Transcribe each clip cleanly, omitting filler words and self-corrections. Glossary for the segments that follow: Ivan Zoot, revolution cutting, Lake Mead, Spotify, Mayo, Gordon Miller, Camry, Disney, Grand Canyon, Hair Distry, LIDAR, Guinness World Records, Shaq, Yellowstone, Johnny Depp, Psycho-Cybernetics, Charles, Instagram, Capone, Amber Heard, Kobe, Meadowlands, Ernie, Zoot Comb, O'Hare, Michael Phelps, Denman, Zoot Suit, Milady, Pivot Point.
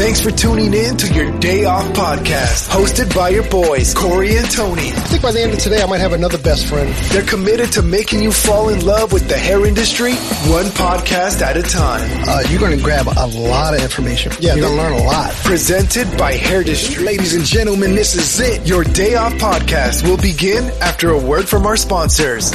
Thanks for tuning in to your Day Off podcast, hosted by your boys, Corey and Tony. I think by the end of today, I might have another best friend. They're committed to making you fall in love with the hair industry, one podcast at a time. You're going to grab a lot of information. Yeah, you're going to learn a lot. Presented by Hair Distry. Ladies and gentlemen, this is it. Your Day Off podcast will begin after a word from our sponsors.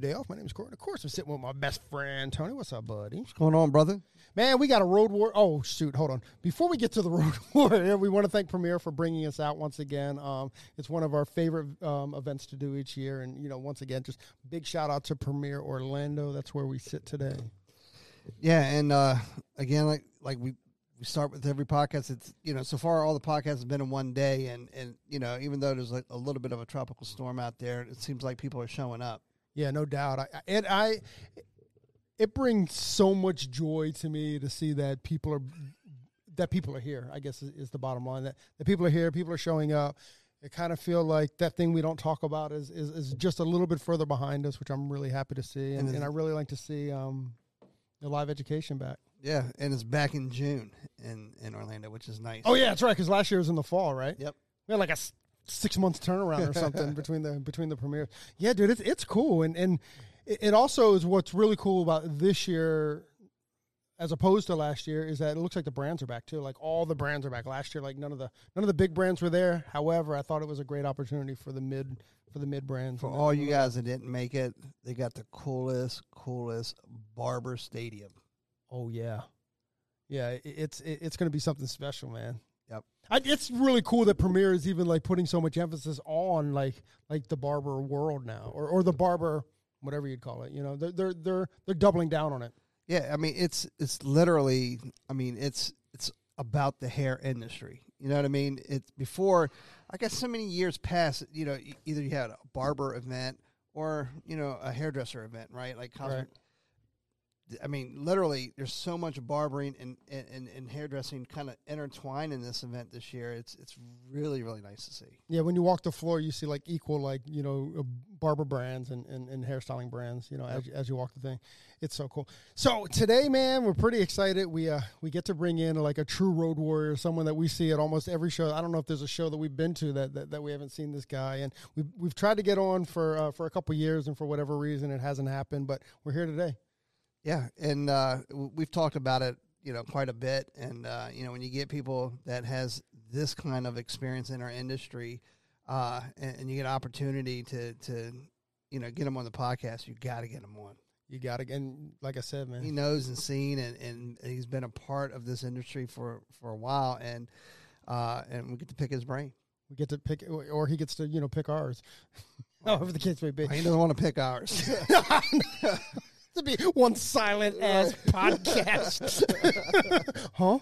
Day off. My name is Corey. Of course, I'm sitting with my best friend, Tony. What's up, buddy? What's going on, brother? Man, we got a road war. Oh, shoot. Hold on. Before we get to the road war, we want to thank Premier for bringing us out once again. It's one of our favorite events to do each year. And, you know, once again, just big shout out to Premier Orlando. That's where we sit today. Yeah. And again, like we start with every podcast. It's, you know, so far all the podcasts have been in one day. And you know, even though there's like a little bit of a tropical storm out there, it seems like people are showing up. Yeah, no doubt. It brings so much joy to me to see that people are here, I guess is the bottom line. That people are here, people are showing up. I kind of feel like that thing we don't talk about is just a little bit further behind us, which I'm really happy to see. And I really like to see the live education back. Yeah, and it's back in June in Orlando, which is nice. Oh, yeah, that's right, because last year was in the fall, right? Yep. We had like a 6 months turnaround or something between the premieres. Yeah, dude, it's cool, and it also is what's really cool about this year, as opposed to last year, is that it looks like the brands are back too. Like all the brands are back. Last year, like none of the big brands were there. However, I thought it was a great opportunity for the mid brands. For all you guys that didn't make it, they got the coolest barber stadium. Oh yeah, it's going to be something special, man. Yep. It's really cool that Premier is even like putting so much emphasis on like the barber world now, or the barber, whatever you'd call it. You know, they're doubling down on it. Yeah, I mean it's literally, I mean it's about the hair industry. You know what I mean? It's before, I guess, so many years past. You know, either you had a barber event or, you know, a hairdresser event, right? Like cosmic. Right. I mean, literally, there's so much barbering and hairdressing kind of intertwined in this event this year. It's really, really nice to see. Yeah, when you walk the floor, you see, like, equal, like, you know, barber brands and hairstyling brands, you know, yep. as you walk the thing. It's so cool. So today, man, we're pretty excited. We get to bring in, like, a true road warrior, someone that we see at almost every show. I don't know if there's a show that we've been to that we haven't seen this guy. And we've tried to get on for a couple years, and for whatever reason, it hasn't happened. But we're here today. Yeah, and we've talked about it, you know, quite a bit. And, you know, when you get people that has this kind of experience in our industry and you get an opportunity to, you know, get them on the podcast, you got to get them on. You got to, and like I said, man. He knows and seen, and he's been a part of this industry for a while, and we get to pick his brain. We get to pick, or he gets to, you know, pick ours. However the case may be. He doesn't want to pick ours. No. To be one silent ass podcast, huh?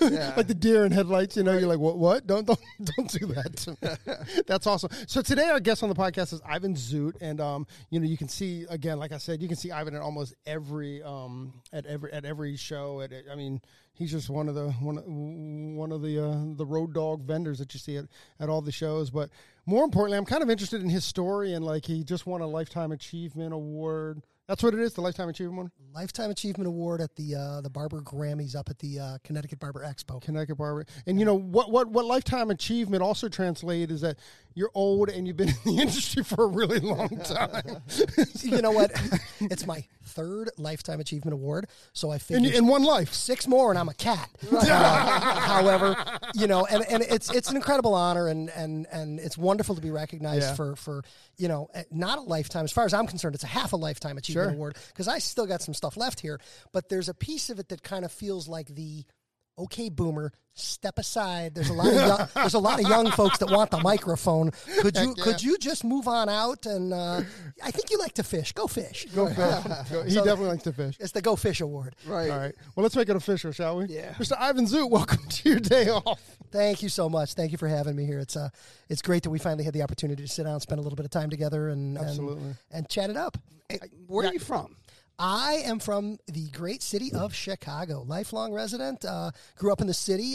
Yeah. Like the deer in headlights, you know. Right. You're like, what? Don't do that. That's awesome. So today, our guest on the podcast is Ivan Zoot, and you know, you can see again, like I said, you can see Ivan at almost every at every show. I mean, he's just one of the road dog vendors that you see at all the shows. But more importantly, I'm kind of interested in his story, and like he just won a Lifetime Achievement Award. That's what it is, the Lifetime Achievement Award? Lifetime Achievement Award at the Barber Grammys up at the Connecticut Barber Expo. Connecticut Barber. And, you know, what Lifetime Achievement also translates is that you're old and you've been in the industry for a really long time. You know what? It's my third Lifetime Achievement Award. So I figured in one life, 6 more, and I'm a cat. Right. However, you know, and it's an incredible honor, and it's wonderful to be recognized for you know, not a lifetime. As far as I'm concerned, it's a half a Lifetime Achievement Award, because I still got some stuff left here. But there's a piece of it that kind of feels like the, okay, boomer, step aside. There's a lot of young, folks that want the microphone. Could you just move on out? And I think you like to fish. Go fish. Go fish. He definitely likes to fish. It's the Go Fish Award. Right. All right. Well, let's make it official, shall we? Yeah. Mr. Ivan Zoot, welcome to your day off. Thank you so much. Thank you for having me here. It's great that we finally had the opportunity to sit down and spend a little bit of time together and chat it up. Hey, where are you from? I am from the great city of Chicago, lifelong resident, grew up in the city.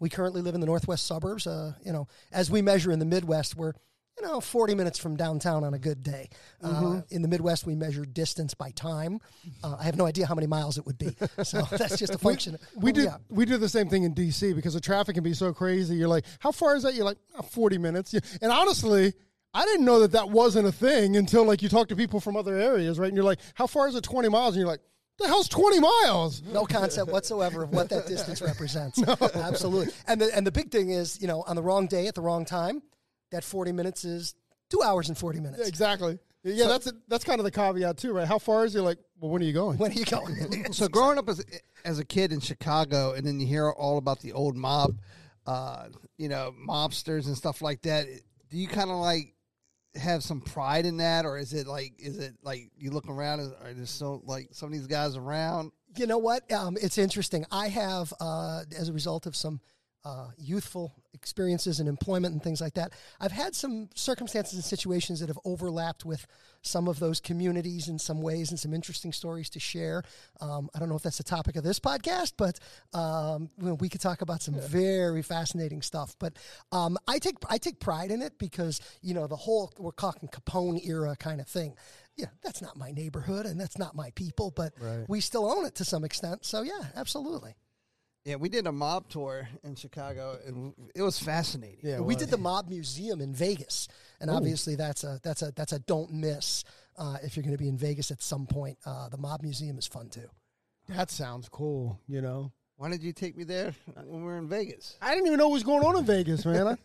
We currently live in the northwest suburbs. You know, as we measure in the Midwest, we're, you know, 40 minutes from downtown on a good day. In the Midwest, we measure distance by time. I have no idea how many miles it would be. So that's just a function. We do the same thing in D.C. because the traffic can be so crazy. You're like, how far is that? You're like, 40 minutes. And honestly, I didn't know that that wasn't a thing until, like, you talk to people from other areas, right? And you're like, how far is it, 20 miles? And you're like, the hell's 20 miles? No concept whatsoever of what that distance represents. No. Absolutely. And the big thing is, you know, on the wrong day at the wrong time, that 40 minutes is 2 hours and 40 minutes. Yeah, exactly. Yeah, so that's kind of the caveat too, right? How far is it? Like, well, when are you going? When are you going? So growing up as a kid in Chicago, and then you hear all about the old mob, you know, mobsters and stuff like that, do you kind of, like, have some pride in that, or is it like you look around and are there so, like, some of these guys around? You know what? It's interesting. I have, as a result of some youthful experiences and employment and things like that, I've had some circumstances and situations that have overlapped with some of those communities in some ways, and some interesting stories to share. I don't know if that's the topic of this podcast, but we could talk about some very fascinating stuff. But I take pride in it because, you know, the whole, we're talking Capone era kind of thing. Yeah, that's not my neighborhood and that's not my people, but we still own it to some extent. So yeah, absolutely. Yeah, we did a mob tour in Chicago, and it was fascinating. Yeah, we did the Mob Museum in Vegas, and obviously that's a don't miss if you're going to be in Vegas at some point. The Mob Museum is fun too. That sounds cool. You know, why did you take me there when we were in Vegas? I didn't even know what was going on in Vegas, man.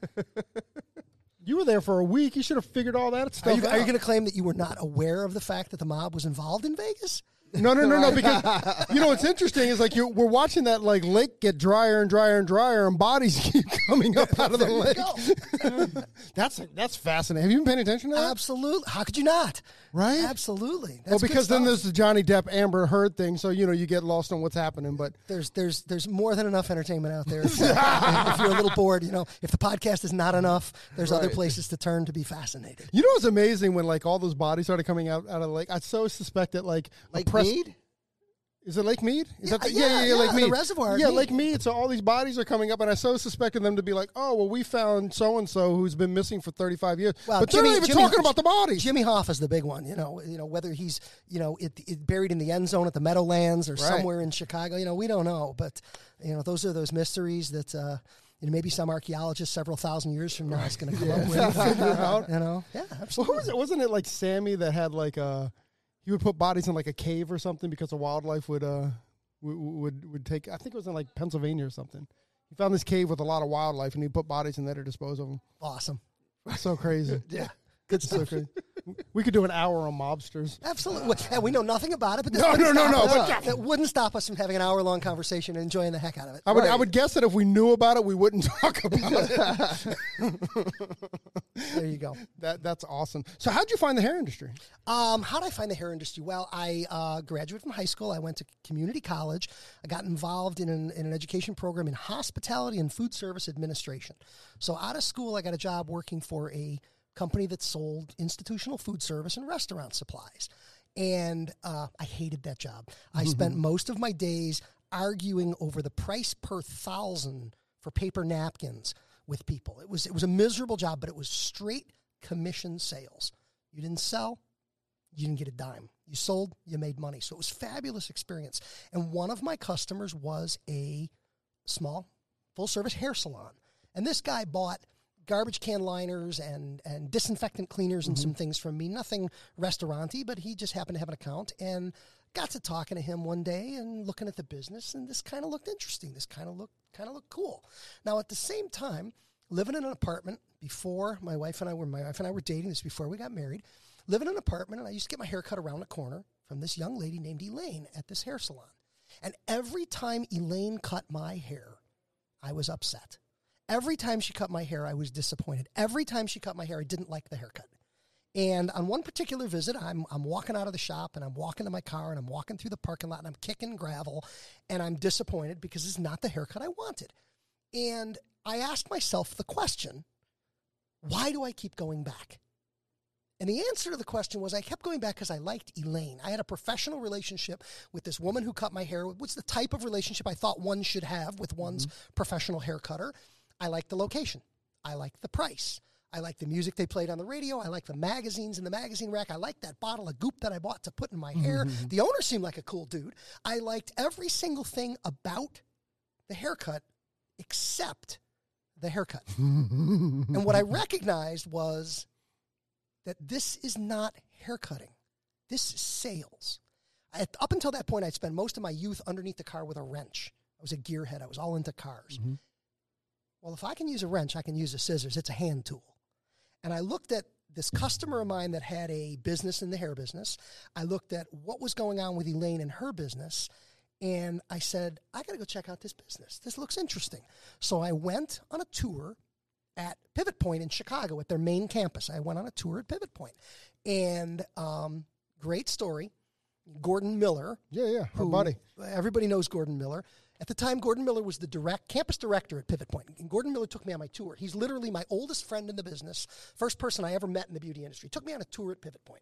You were there for a week. You should have figured all that stuff out. Are you going to claim that you were not aware of the fact that the mob was involved in Vegas? No, because, you know, what's interesting is, like, we're watching that, like, lake get drier and drier and drier, and bodies keep coming up out of the lake. That's fascinating. Have you been paying attention to that? Absolutely. How could you not? Right? Absolutely. That's because then there's the Johnny Depp Amber Heard thing, so, you know, you get lost on what's happening. But there's more than enough entertainment out there. If you're a little bored, you know, if the podcast is not enough, there's other places to turn to be fascinated. You know what's amazing? When, like, all those bodies started coming out of the lake, I so suspect that, like, Mead? Is it Lake Mead? Yeah, Lake Mead. The reservoir. Yeah, Lake Mead. So all these bodies are coming up, and I so suspected them to be like, oh, well, we found so-and-so who's been missing for 35 years. Well, but they're not even talking about the bodies. Jimmy Hoffa's the big one, you know, whether he's, you know, buried in the end zone at the Meadowlands or somewhere in Chicago. You know, we don't know, but, you know, those are those mysteries that, you know, maybe some archaeologist several thousand years from now is going to come up with and figure out, you know. Yeah, absolutely. Well, wasn't it like Sammy that had, like, a... You would put bodies in, like, a cave or something because the wildlife would take. I think it was in, like, Pennsylvania or something. He found this cave with a lot of wildlife, and he put bodies in there to dispose of them. Awesome. So crazy. Yeah. Good stuff. So we could do an hour on mobsters. Absolutely. And we know nothing about it, but that wouldn't stop us from having an hour-long conversation and enjoying the heck out of it. I would guess that if we knew about it, we wouldn't talk about it. There you go. That's awesome. So how'd you find the hair industry? How'd I find the hair industry? Well, I graduated from high school. I went to community college. I got involved in an education program in hospitality and food service administration. So out of school, I got a job working for a company that sold institutional food service and restaurant supplies. And I hated that job. I spent most of my days arguing over the price per thousand for paper napkins with people. It was a miserable job, but it was straight commission sales. You didn't sell, you didn't get a dime. You sold, you made money. So it was a fabulous experience. And one of my customers was a small, full-service hair salon. And this guy bought garbage can liners and disinfectant cleaners and some things from me. Nothing restaurant-y, but he just happened to have an account. And got to talking to him one day and looking at the business, and this kind of looked interesting. This kind of looked cool. Now, at the same time, living in an apartment before my wife and I were dating, this before we got married, living in an apartment, and I used to get my hair cut around the corner from this young lady named Elaine at this hair salon. And every time Elaine cut my hair, I was upset. Every time she cut my hair, I was disappointed. Every time she cut my hair, I didn't like the haircut. And on one particular visit, I'm walking out of the shop, and I'm walking to my car, and I'm walking through the parking lot, and I'm kicking gravel, and I'm disappointed because it's not the haircut I wanted. And I asked myself the question, why do I keep going back? And the answer to the question was I kept going back because I liked Elaine. I had a professional relationship with this woman who cut my hair. It was the type of relationship I thought one should have with one's professional hair cutter. I liked the location. I liked the price. I liked the music they played on the radio. I liked the magazines in the magazine rack. I liked that bottle of goop that I bought to put in my hair. The owner seemed like a cool dude. I liked every single thing about the haircut except the haircut. And what I recognized was that this is not haircutting. This is sales. Up until that point, I'd spent most of my youth underneath the car with a wrench. I was a gearhead. I was all into cars. Well, if I can use a wrench, I can use a scissors. It's a hand tool. And I looked at this customer of mine that had a business in the hair business. I looked at what was going on with Elaine and her business. And I said, I got to go check out this business. This looks interesting. So I went on a tour at Pivot Point in Chicago at their main campus. I went on a tour at Pivot Point. And great story. Gordon Miller. Yeah, her buddy. Everybody knows Gordon Miller. At the time, Gordon Miller was the campus director at Pivot Point. And Gordon Miller took me on my tour. He's literally my oldest friend in the business, first person I ever met in the beauty industry. Took me on a tour at Pivot Point.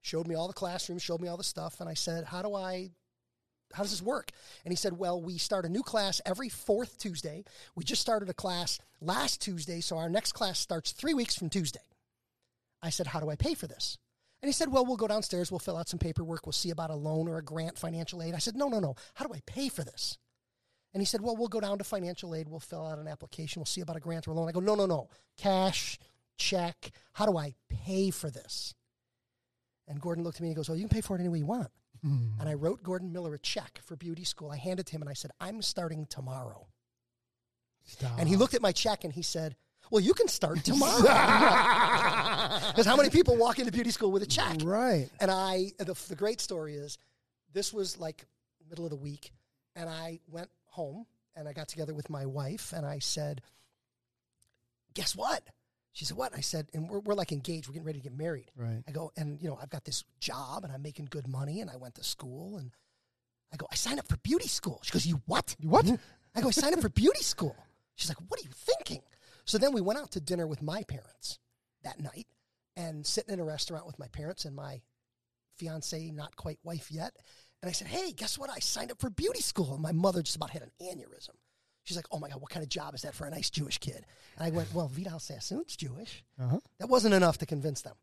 Showed me all the classrooms, showed me all the stuff, and I said, how does this work? And he said, well, we start a new class every fourth Tuesday. We just started a class last Tuesday, so our next class starts 3 weeks from Tuesday. I said, how do I pay for this? And he said, well, we'll go downstairs. We'll fill out some paperwork. We'll see about a loan or a grant, financial aid. I said, no. How do I pay for this? And he said, well, we'll go down to financial aid. We'll fill out an application. We'll see about a grant or a loan. I go, no. Cash, check. How do I pay for this? And Gordon looked at me and he goes, well, you can pay for it any way you want. And I wrote Gordon Miller a check for beauty school. I handed it to him and I said, I'm starting tomorrow. Stop. And he looked at my check and he said, well, you can start tomorrow. Because how many people walk into beauty school with a check? Right. And the great story is, this was like middle of the week, and I went home and I got together with my wife and I said, guess what? She said, what? I said, and we're like engaged. We're getting ready to get married. Right. I go, and I've got this job and I'm making good money and I went to school and I go, I signed up for beauty school. She goes, you what? You what? I go, I signed up for beauty school. She's like, what are you thinking? So then we went out to dinner with my parents that night and sitting in a restaurant with my parents and my fiance, not quite wife yet. And I said, hey, guess what? I signed up for beauty school. And my mother just about had an aneurysm. She's like, oh, my God, what kind of job is that for a nice Jewish kid? And I went, well, Vidal Sassoon's Jewish. That wasn't enough to convince them.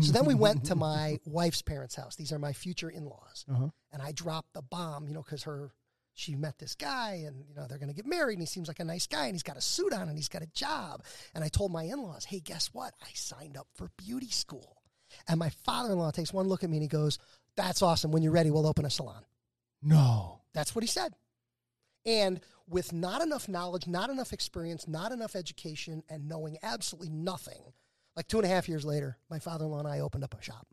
So then we went to my wife's parents' house. These are my future in-laws. And I dropped the bomb, because she met this guy, and, they're going to get married, and he seems like a nice guy, and he's got a suit on, and he's got a job. And I told my in-laws, hey, guess what? I signed up for beauty school. And my father-in-law takes one look at me, and he goes, that's awesome. When you're ready, we'll open a salon. No. That's what he said. And with not enough knowledge, not enough experience, not enough education, and knowing absolutely nothing, like 2.5 years later, my father-in-law and I opened up a shop.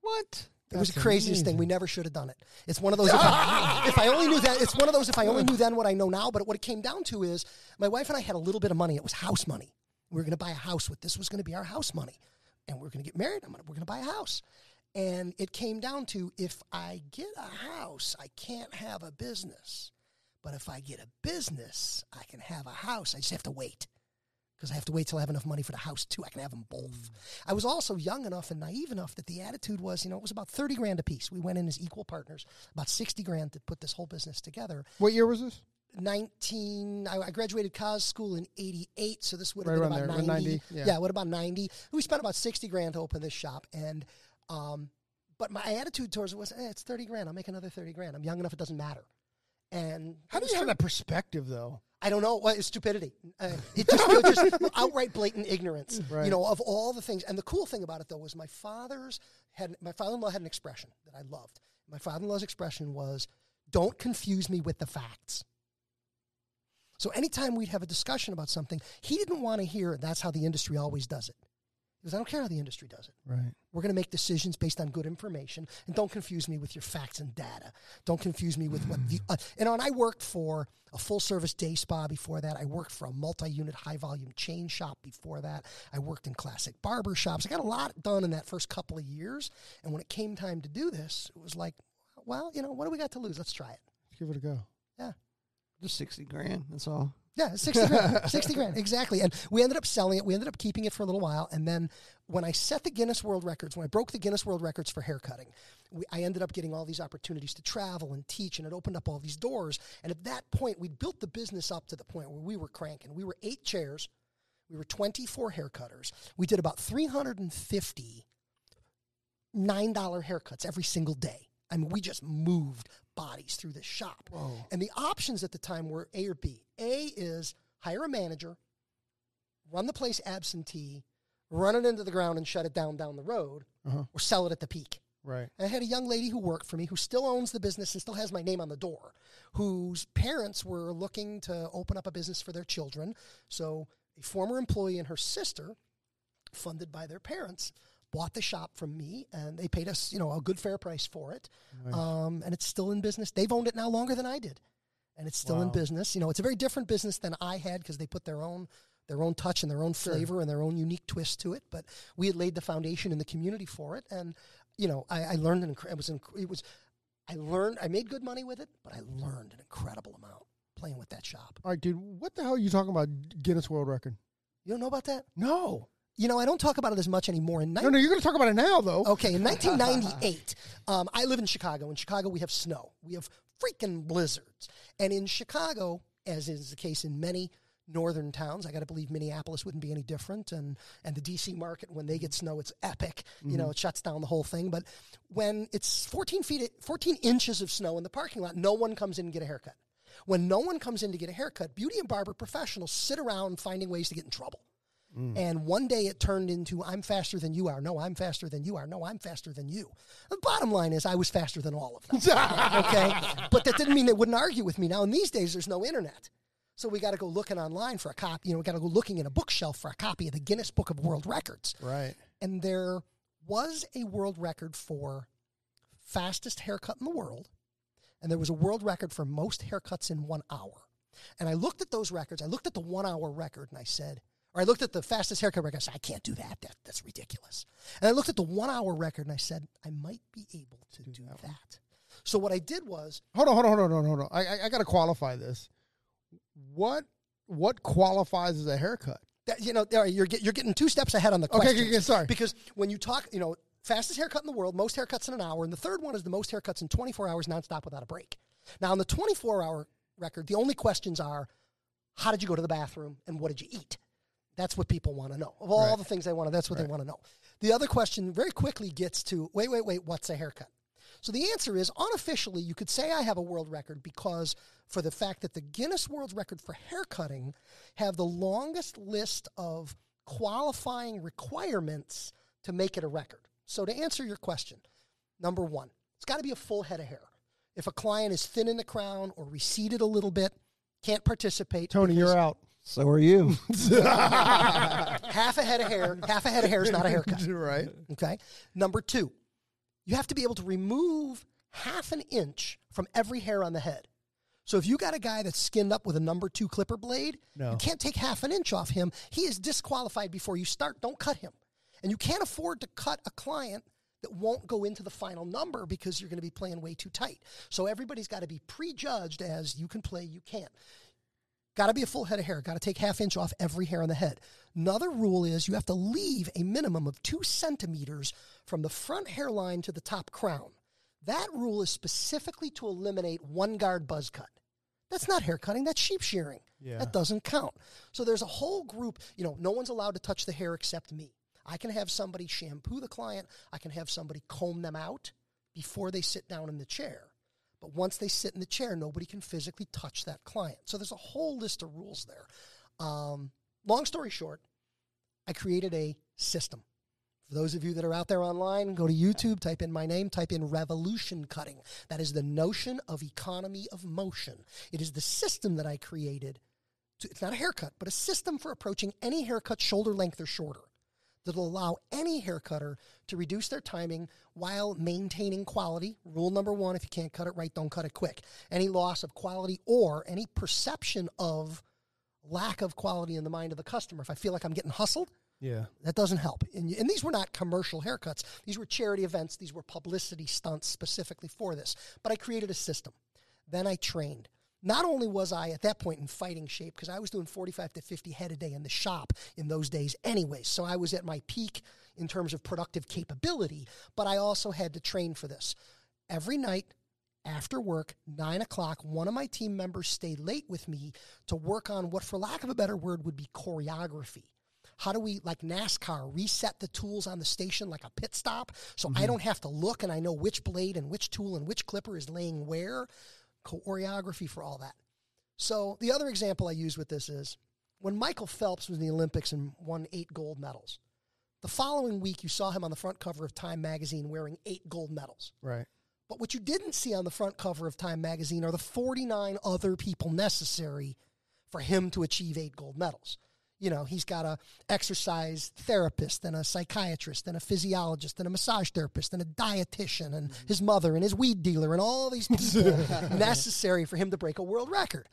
What? It was the craziest thing. We never should have done it. It's one of those, if I only knew that, it's one of those, if I only knew then what I know now. But what it came down to is my wife and I had a little bit of money. It was house money. We were going to buy a house with this was going to be our house money. And we were going to get married. We're going to buy a house. And it came down to, if I get a house, I can't have a business. But if I get a business, I can have a house. I just have to wait, because I have to wait till I have enough money for the house, too. I can have them both. I was also young enough and naive enough that the attitude was, it was about 30 grand a piece. We went in as equal partners, about 60 grand to put this whole business together. What year was this? I graduated Cos School in 88, so this would have been about 90. Yeah, what about 90? We spent about 60 grand to open this shop, and but my attitude towards it was, it's 30 grand. I'll make another 30 grand. I'm young enough, it doesn't matter. And how do you have that perspective, though? I don't know. It's stupidity. Just outright blatant ignorance, right. You know, of all the things. And the cool thing about it, though, was my father-in-law had an expression that I loved. My father-in-law's expression was, don't confuse me with the facts. So anytime we'd have a discussion about something, he didn't want to hear, that's how the industry always does it. Because I don't care how the industry does it. Right. We're going to make decisions based on good information, and don't confuse me with your facts and data. Don't confuse me with what the... and I worked for a full-service day spa before that. I worked for a multi-unit, high-volume chain shop before that. I worked in classic barber shops. I got a lot done in that first couple of years, and when it came time to do this, it was like, well, you know, what do we got to lose? Let's try it. Let's give it a go. Yeah. Just 60 grand, that's all. Yeah, 60 grand, 60 grand, exactly. And we ended up selling it. We ended up keeping it for a little while. And then when I set the Guinness World Records, when I broke the Guinness World Records for haircutting, I ended up getting all these opportunities to travel and teach, and it opened up all these doors. And at that point, we'd built the business up to the point where we were cranking. We were 8 chairs. We were 24 haircutters. We did about 350 $9 haircuts every single day. I mean, we just moved bodies through this shop. Whoa. And the options at the time were A or B. A is hire a manager, run the place absentee, run it into the ground and shut it down the road, or sell it at the peak. Right. I had a young lady who worked for me who still owns the business and still has my name on the door, whose parents were looking to open up a business for their children. So a former employee and her sister, funded by their parents, bought the shop from me, and they paid us, you know, a good fair price for it. Nice. And it's still in business. They've owned it now longer than I did, and it's still in business. You know, it's a very different business than I had because they put their own touch and their own flavor and their own unique twist to it. But we had laid the foundation in the community for it, and you know, I learned and I made good money with it, but I learned an incredible amount playing with that shop. All right, dude, what the hell are you talking about? Guinness World Record? You don't know about that? No. You know, I don't talk about it as much anymore. No, you're going to talk about it now, though. Okay, in 1998, I live in Chicago. In Chicago, we have snow. We have freaking blizzards. And in Chicago, as is the case in many northern towns, I got to believe Minneapolis wouldn't be any different. And the D.C. market, when they get snow, it's epic. Mm-hmm. You know, it shuts down the whole thing. But when it's 14 inches of snow in the parking lot, no one comes in and get a haircut. When no one comes in to get a haircut, beauty and barber professionals sit around finding ways to get in trouble. Mm. And one day it turned into, I'm faster than you are. No, I'm faster than you are. No, I'm faster than you. The bottom line is I was faster than all of them. Okay? But that didn't mean they wouldn't argue with me. Now, in these days, there's no internet. So we got to go looking online for a copy. You know, we got to go looking in a bookshelf for a copy of the Guinness Book of World Records. Right. And there was a world record for fastest haircut in the world. And there was a world record for most haircuts in 1 hour. And I looked at those records. I looked at the 1 hour record and I said... I looked at the fastest haircut record. I said, I can't do that. That's ridiculous. And I looked at the 1 hour record, and I said, I might be able to do that. So what I did was... Hold on. I got to qualify this. What qualifies as a haircut? That, you know, you're getting 2 steps ahead on the question. Okay, sorry. Because when you talk, you know, fastest haircut in the world, most haircuts in an hour, and the third one is the most haircuts in 24 hours nonstop without a break. Now, on the 24-hour record, the only questions are, how did you go to the bathroom, and what did you eat? That's what people want to know. Of all the things they want to, that's what they want to know. The other question very quickly gets to, wait, what's a haircut? So the answer is, unofficially, you could say I have a world record because for the fact that the Guinness World Record for haircutting have the longest list of qualifying requirements to make it a record. So to answer your question, number one, it's got to be a full head of hair. If a client is thin in the crown or receded a little bit, can't participate. Tony, you're out. So are you. Half a head of hair is not a haircut. Right. Okay. Number 2, you have to be able to remove half an inch from every hair on the head. So if you got a guy that's skinned up with a number 2 clipper blade, you can't take half an inch off him. He is disqualified before you start. Don't cut him. And you can't afford to cut a client that won't go into the final number because you're going to be playing way too tight. So everybody's got to be prejudged as you can play, you can't. Got to be a full head of hair. Got to take half inch off every hair on the head. Another rule is you have to leave a minimum of 2 centimeters from the front hairline to the top crown. That rule is specifically to eliminate 1 guard buzz cut. That's not hair cutting. That's sheep shearing. Yeah. That doesn't count. So there's a whole group. You know, no one's allowed to touch the hair except me. I can have somebody shampoo the client. I can have somebody comb them out before they sit down in the chair. But once they sit in the chair, nobody can physically touch that client. So there's a whole list of rules there. Long story short, I created a system. For those of you that are out there online, go to YouTube, type in my name, type in revolution cutting. That is the notion of economy of motion. It is the system that I created. It's not a haircut, but a system for approaching any haircut shoulder length or shorter that'll allow any haircutter to reduce their timing while maintaining quality. Rule number one, if you can't cut it right, don't cut it quick. Any loss of quality or any perception of lack of quality in the mind of the customer. If I feel like I'm getting hustled, yeah, that doesn't help. And these were not commercial haircuts. These were charity events. These were publicity stunts specifically for this. But I created a system. Then I trained. Not only was I, at that point, in fighting shape, because I was doing 45 to 50 head a day in the shop in those days anyway, so I was at my peak in terms of productive capability, but I also had to train for this. Every night after work, 9 o'clock, one of my team members stayed late with me to work on what, for lack of a better word, would be choreography. How do we, like NASCAR, reset the tools on the station like a pit stop so I don't have to look and I know which blade and which tool and which clipper is laying where? Choreography for all that. So the other example I use with this is when Michael Phelps was in the Olympics and won 8 gold medals, the following week you saw him on the front cover of Time magazine wearing 8 gold medals. Right. But what you didn't see on the front cover of Time magazine are the 49 other people necessary for him to achieve 8 gold medals. You know, he's got a exercise therapist and a psychiatrist and a physiologist and a massage therapist and a dietitian and his mother and his weed dealer and all these people necessary for him to break a world record.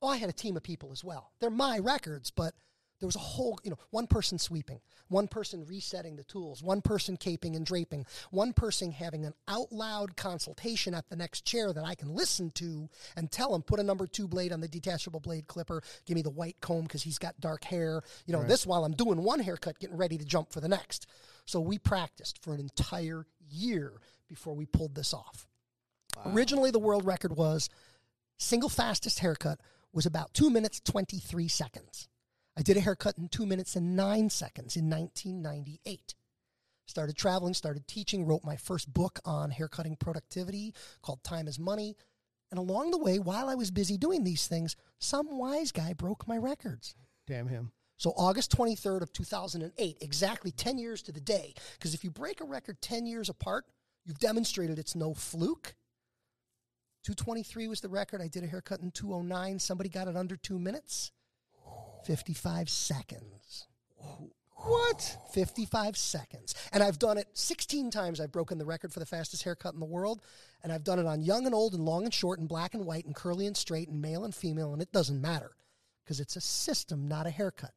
Oh, I had a team of people as well. They're my records, but there was a whole, you know, one person sweeping, one person resetting the tools, one person caping and draping, one person having an out loud consultation at the next chair that I can listen to and tell him, put a number 2 blade on the detachable blade clipper, give me the white comb because he's got dark hair. You know, right. This while I'm doing one haircut, getting ready to jump for the next. So we practiced for an entire year before we pulled this off. Wow. Originally, the world record was single fastest haircut was about 2 minutes, 23 seconds. I did a haircut in 2 minutes and 9 seconds in 1998. Started traveling, started teaching, wrote my first book on haircutting productivity called Time is Money. And along the way, while I was busy doing these things, some wise guy broke my records. Damn him. So August 23rd of 2008, exactly 10 years to the day. Because if you break a record 10 years apart, you've demonstrated it's no fluke. 2:23 was the record. I did a haircut in 2:09. Somebody got it under 2 minutes. 55 seconds. What? 55 seconds. And I've done it 16 times. I've broken the record for the fastest haircut in the world. And I've done it on young and old and long and short and black and white and curly and straight and male and female. And it doesn't matter because it's a system, not a haircut.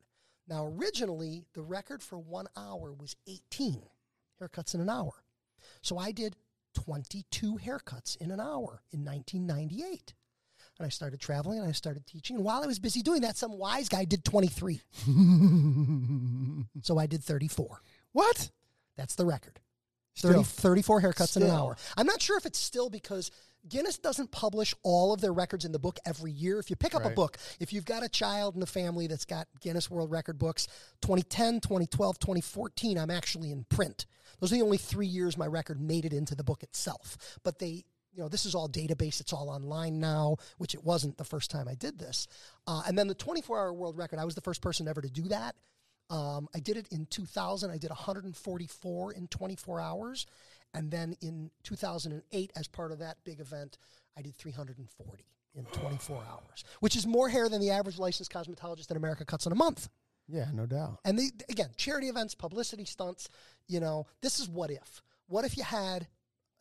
Now, originally, the record for 1 hour was 18 haircuts in an hour. So I did 22 haircuts in an hour in 1998. And I started traveling, and I started teaching. And while I was busy doing that, some wise guy did 23. So I did 34. What? That's the record. 34 haircuts in an hour. I'm not sure if it's still because Guinness doesn't publish all of their records in the book every year. If you pick up a book, if you've got a child in the family that's got Guinness World Record books, 2010, 2012, 2014, I'm actually in print. Those are the only 3 years my record made it into the book itself. But they... You know, this is all database. It's all online now, which it wasn't the first time I did this. And then the 24-hour world record, I was the first person ever to do that. I did it in 2000. I did 144 in 24 hours. And then in 2008, as part of that big event, I did 340 in 24 hours, which is more hair than the average licensed cosmetologist in America cuts in a month. Yeah, no doubt. And they, again, charity events, publicity stunts, you know, this is what if. What if you had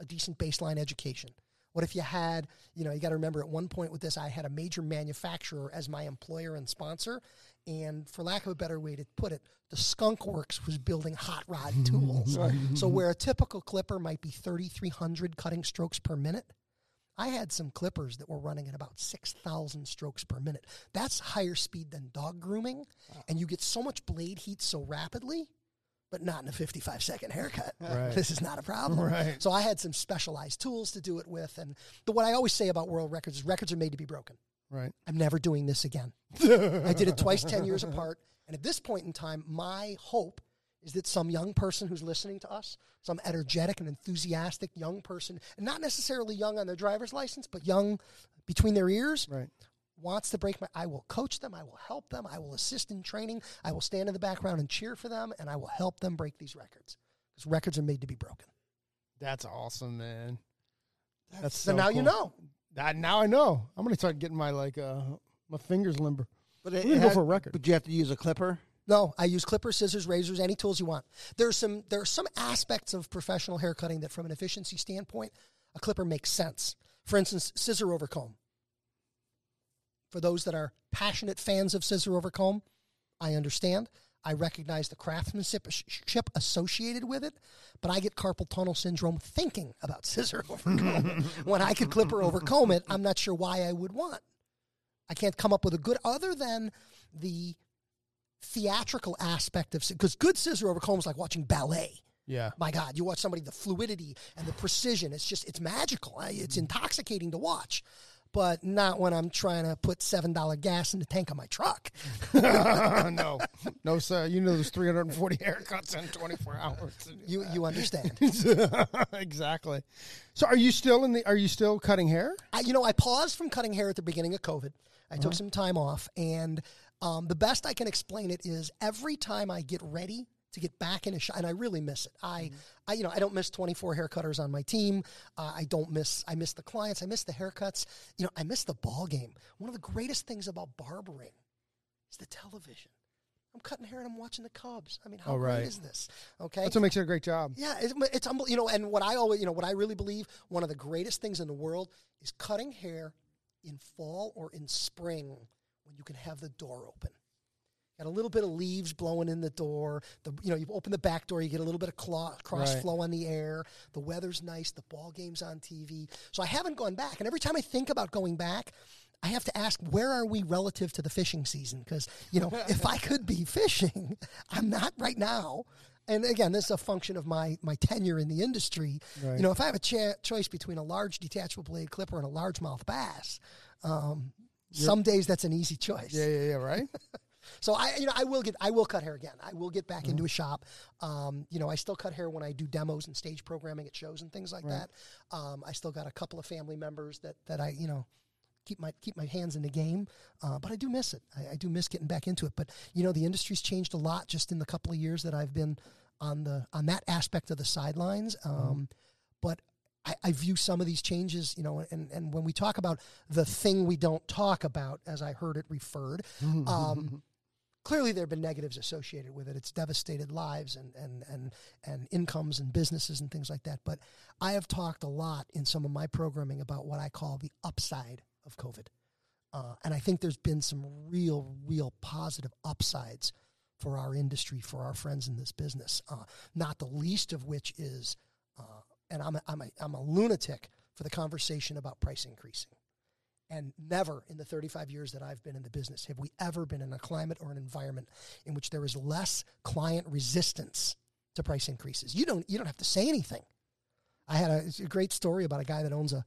a decent baseline education? What if you had, you know, you got to remember at one point with this, I had a major manufacturer as my employer and sponsor. And for lack of a better way to put it, the Skunk Works was building hot rod tools. So where a typical clipper might be 3,300 cutting strokes per minute, I had some clippers that were running at about 6,000 strokes per minute. That's higher speed than dog grooming. Wow. And you get so much blade heat so rapidly, but not in a 55-second haircut. Right. This is not a problem. Right. So I had some specialized tools to do it with. And what I always say about world records is records are made to be broken. Right. I'm never doing this again. I did it twice 10 years apart. And at this point in time, my hope is that some young person who's listening to us, some energetic and enthusiastic young person, and not necessarily young on their driver's license, but young between their ears, right, wants to break my... I will coach them, I will help them, I will assist in training, I will stand in the background and cheer for them, and I will help them break these records. Because records are made to be broken. That's awesome, man. That's so now cool. You know. Now I know. I'm going to start getting my my fingers limber. But it, go for a record. But you have to use a clipper? No, I use clippers, scissors, razors, any tools you want. There are some aspects of professional hair cutting that from an efficiency standpoint, a clipper makes sense. For instance, scissor over comb. For those that are passionate fans of scissor over comb, I understand. I recognize the craftsmanship associated with it, but I get carpal tunnel syndrome thinking about scissor over comb. When I could clipper over comb it, I'm not sure why I would want. I can't come up with a good, other than the theatrical aspect of, because good scissor over comb is like watching ballet. Yeah. My God, you watch somebody, the fluidity and the precision, it's magical. It's intoxicating to watch, but not when I'm trying to put $7 gas in the tank on my truck. No. No, sir. You know there's 340 haircuts in 24 hours. You understand. Exactly. So are you still cutting hair? I paused from cutting hair at the beginning of COVID. I took some time off, and the best I can explain it is every time I get ready to get back in a shop, and I really miss it. I don't miss 24 haircutters on my team. I miss the clients. I miss the haircuts. I miss the ball game. One of the greatest things about barbering is the television. I'm cutting hair and I'm watching the Cubs. I mean, how great is this? Okay, that's what makes it a great job. Yeah, it's unbelievable. And what I always, what I really believe, one of the greatest things in the world is cutting hair in fall or in spring when you can have the door open. Got a little bit of leaves blowing in the door. You open the back door, you get a little bit of cross flow on the air. The weather's nice. The ball game's on TV. So I haven't gone back. And every time I think about going back, I have to ask, where are we relative to the fishing season? Because, if I could be fishing, I'm not right now. And again, this is a function of my tenure in the industry. Right. If I have a choice between a large detachable blade clipper and a largemouth bass, some days that's an easy choice. Yeah, right? So I will cut hair again. I will get back into a shop. I still cut hair when I do demos and stage programming at shows and things like that. I still got a couple of family members that I, keep my hands in the game. But I do miss it. I do miss getting back into it. But the industry's changed a lot just in the couple of years that I've been on that aspect of the sidelines. But I view some of these changes, and when we talk about the thing we don't talk about, as I heard it referred, clearly there have been negatives associated with it. It's devastated lives and incomes and businesses and things like that. But I have talked a lot in some of my programming about what I call the upside of COVID. And I think there's been some real, real positive upsides for our industry, for our friends in this business, not the least of which is... And I'm a lunatic for the conversation about price increasing. And never in the 35 years that I've been in the business have we ever been in a climate or an environment in which there is less client resistance to price increases. You don't have to say anything. I had a great story about a guy that owns a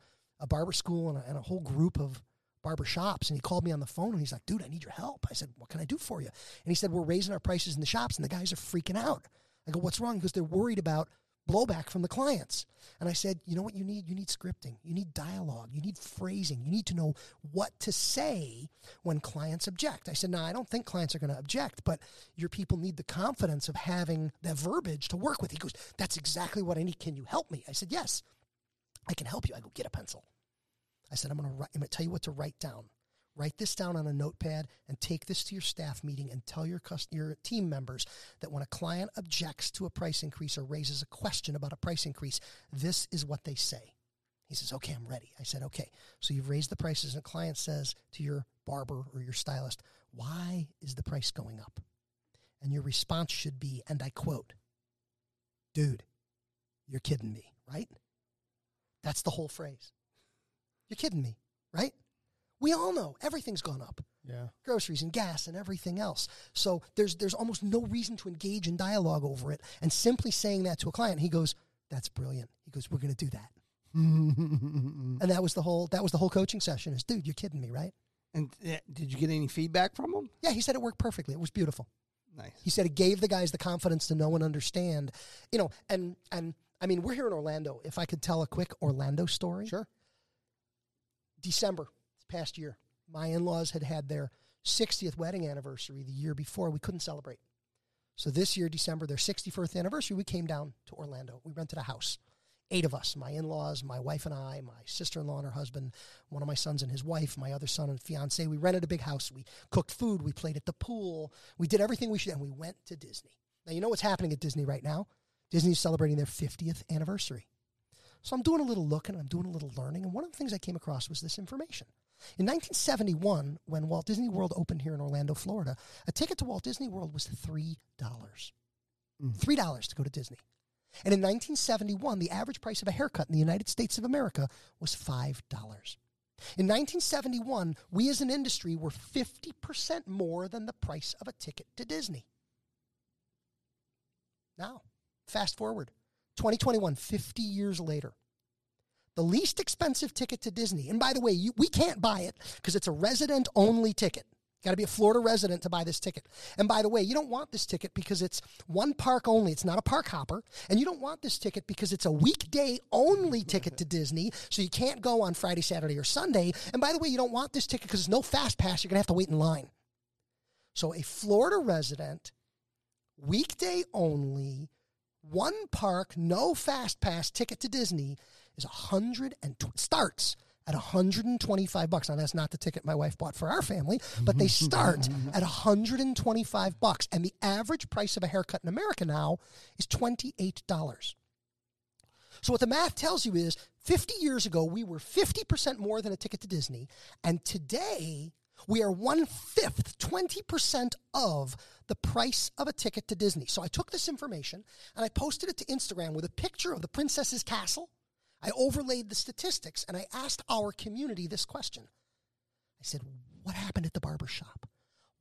barber school and a whole group of barber shops, and he called me on the phone and he's like, dude, I need your help. I said, what can I do for you? And he said, we're raising our prices in the shops and the guys are freaking out. I go, what's wrong? Because they're worried about blowback from the clients. And I said, you know what you need? You need scripting. You need dialogue. You need phrasing. You need to know what to say when clients object. I said, no, I don't think clients are going to object, but your people need the confidence of having the verbiage to work with. He goes, that's exactly what I need. Can you help me? I said, yes, I can help you. I go, get a pencil. I said, I'm going to tell you what to write down. Write this down on a notepad and take this to your staff meeting and tell your team members that when a client objects to a price increase or raises a question about a price increase, this is what they say. He says, okay, I'm ready. I said, okay. So you've raised the prices and a client says to your barber or your stylist, why is the price going up? And your response should be, and I quote, dude, you're kidding me, right? That's the whole phrase. You're kidding me, right? We all know everything's gone up. Yeah. Groceries and gas and everything else. So there's almost no reason to engage in dialogue over it. And simply saying that to a client, he goes, that's brilliant. He goes, we're going to do that. And that was the whole coaching session is, dude, you're kidding me, right? And did you get any feedback from him? Yeah, he said it worked perfectly. It was beautiful. Nice. He said it gave the guys the confidence to know and understand, you know, and I mean, we're here in Orlando. If I could tell a quick Orlando story. Sure. December, this past year, my in-laws had their 60th wedding anniversary the year before. We couldn't celebrate. So this year, December, their 61st anniversary, we came down to Orlando. We rented a house. 8 of us, my in-laws, my wife and I, my sister-in-law and her husband, one of my sons and his wife, my other son and fiance. We rented a big house. We cooked food. We played at the pool. We did everything we should, and we went to Disney. Now, you know what's happening at Disney right now? Disney's celebrating their 50th anniversary. So I'm doing a little looking, I'm doing a little learning, and one of the things I came across was this information. In 1971, when Walt Disney World opened here in Orlando, Florida, a ticket to Walt Disney World was $3. $3 to go to Disney. And in 1971, the average price of a haircut in the United States of America was $5. In 1971, we as an industry were 50% more than the price of a ticket to Disney. Now, fast forward, 2021, 50 years later, the least expensive ticket to Disney, and by the way, we can't buy it because it's a resident-only ticket. Got to be a Florida resident to buy this ticket. And by the way, you don't want this ticket because it's one park only. It's not a park hopper. And you don't want this ticket because it's a weekday only ticket to Disney. So you can't go on Friday, Saturday, or Sunday. And by the way, you don't want this ticket because there's no fast pass. You're going to have to wait in line. So a Florida resident, weekday only, one park, no fast pass ticket to Disney is starts at $125. Now, that's not the ticket my wife bought for our family, but they start at $125. And the average price of a haircut in America now is $28. So what the math tells you is 50 years ago, we were 50% more than a ticket to Disney. And today, we are 1/5, 20% of the price of a ticket to Disney. So I took this information and I posted it to Instagram with a picture of the princess's castle. I overlaid the statistics, and I asked our community this question. I said, what happened at the barber shop?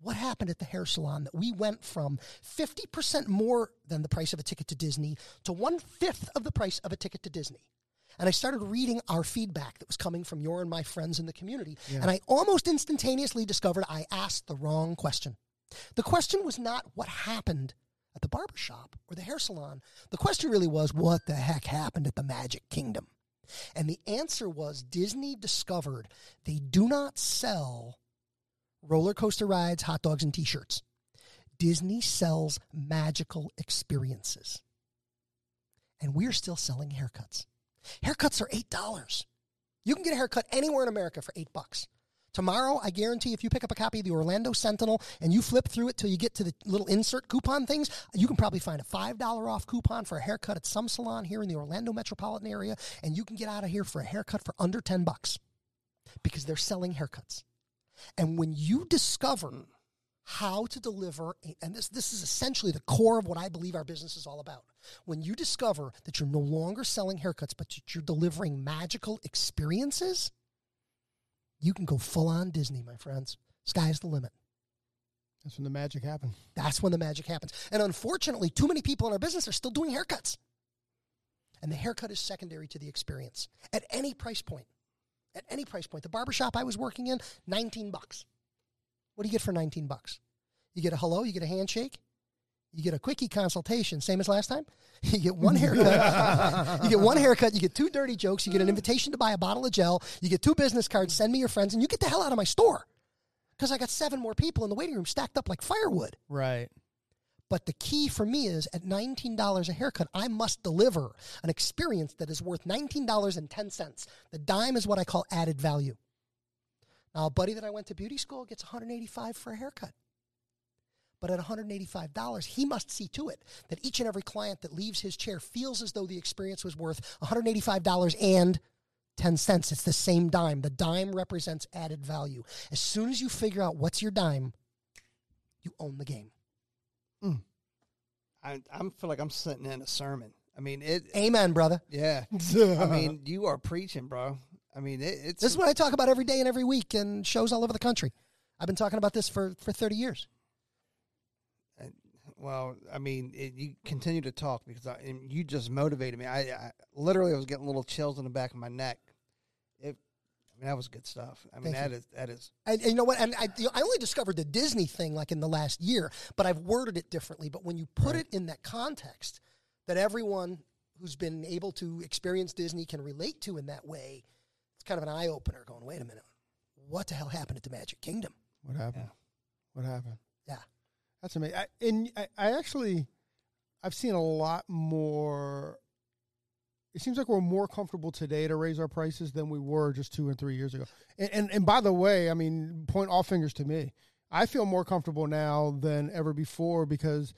What happened at the hair salon that we went from 50% more than the price of a ticket to Disney to 1/5 of the price of a ticket to Disney? And I started reading our feedback that was coming from your and my friends in the community, and I almost instantaneously discovered I asked the wrong question. The question was not what happened at the barbershop or the hair salon. The question really was, what the heck happened at the Magic Kingdom? And the answer was, Disney discovered they do not sell roller coaster rides, hot dogs, and T-shirts. Disney sells magical experiences. And we're still selling haircuts. Haircuts are $8. You can get a haircut anywhere in America for $8. Tomorrow, I guarantee if you pick up a copy of the Orlando Sentinel and you flip through it till you get to the little insert coupon things, you can probably find a $5 off coupon for a haircut at some salon here in the Orlando metropolitan area, and you can get out of here for a haircut for under $10 because they're selling haircuts. And when you discover how to deliver, and this is essentially the core of what I believe our business is all about, when you discover that you're no longer selling haircuts but that you're delivering magical experiences, you can go full-on Disney, my friends. Sky's the limit. That's when the magic happens. That's when the magic happens. And unfortunately, too many people in our business are still doing haircuts. And the haircut is secondary to the experience at any price point. At any price point. The barbershop I was working in, $19. What do you get for $19? You get a hello, you get a handshake, you get a quickie consultation, same as last time. You get one haircut. You get one haircut. You get 2 dirty jokes. You get an invitation to buy a bottle of gel. You get 2 business cards. Send me your friends. And you get the hell out of my store because I got 7 more people in the waiting room stacked up like firewood. Right. But the key for me is at $19 a haircut, I must deliver an experience that is worth $19.10. The dime is what I call added value. Now, a buddy that I went to beauty school gets $185 for a haircut. But at $185, he must see to it that each and every client that leaves his chair feels as though the experience was worth $185.10. It's the same dime. The dime represents added value. As soon as you figure out what's your dime, you own the game. Mm. I feel like I'm sitting in a sermon. I mean, Amen, brother. Yeah. I mean, you are preaching, bro. I mean, this is what I talk about every day and every week in shows all over the country. I've been talking about this for 30 years. Well, I mean, you continue to talk because you just motivated me. I literally was getting little chills in the back of my neck. It, I mean, that was good stuff. I mean, that is. And you know what? And I only discovered the Disney thing like in the last year, but I've worded it differently. But when you put it in that context, that everyone who's been able to experience Disney can relate to in that way, it's kind of an eye opener. Going, wait a minute, what the hell happened at the Magic Kingdom? What happened? Yeah. What happened? Yeah, that's amazing. I've seen a lot more. It seems like we're more comfortable today to raise our prices than we were just 2 and 3 years ago. And by the way, I mean, point all fingers to me. I feel more comfortable now than ever before because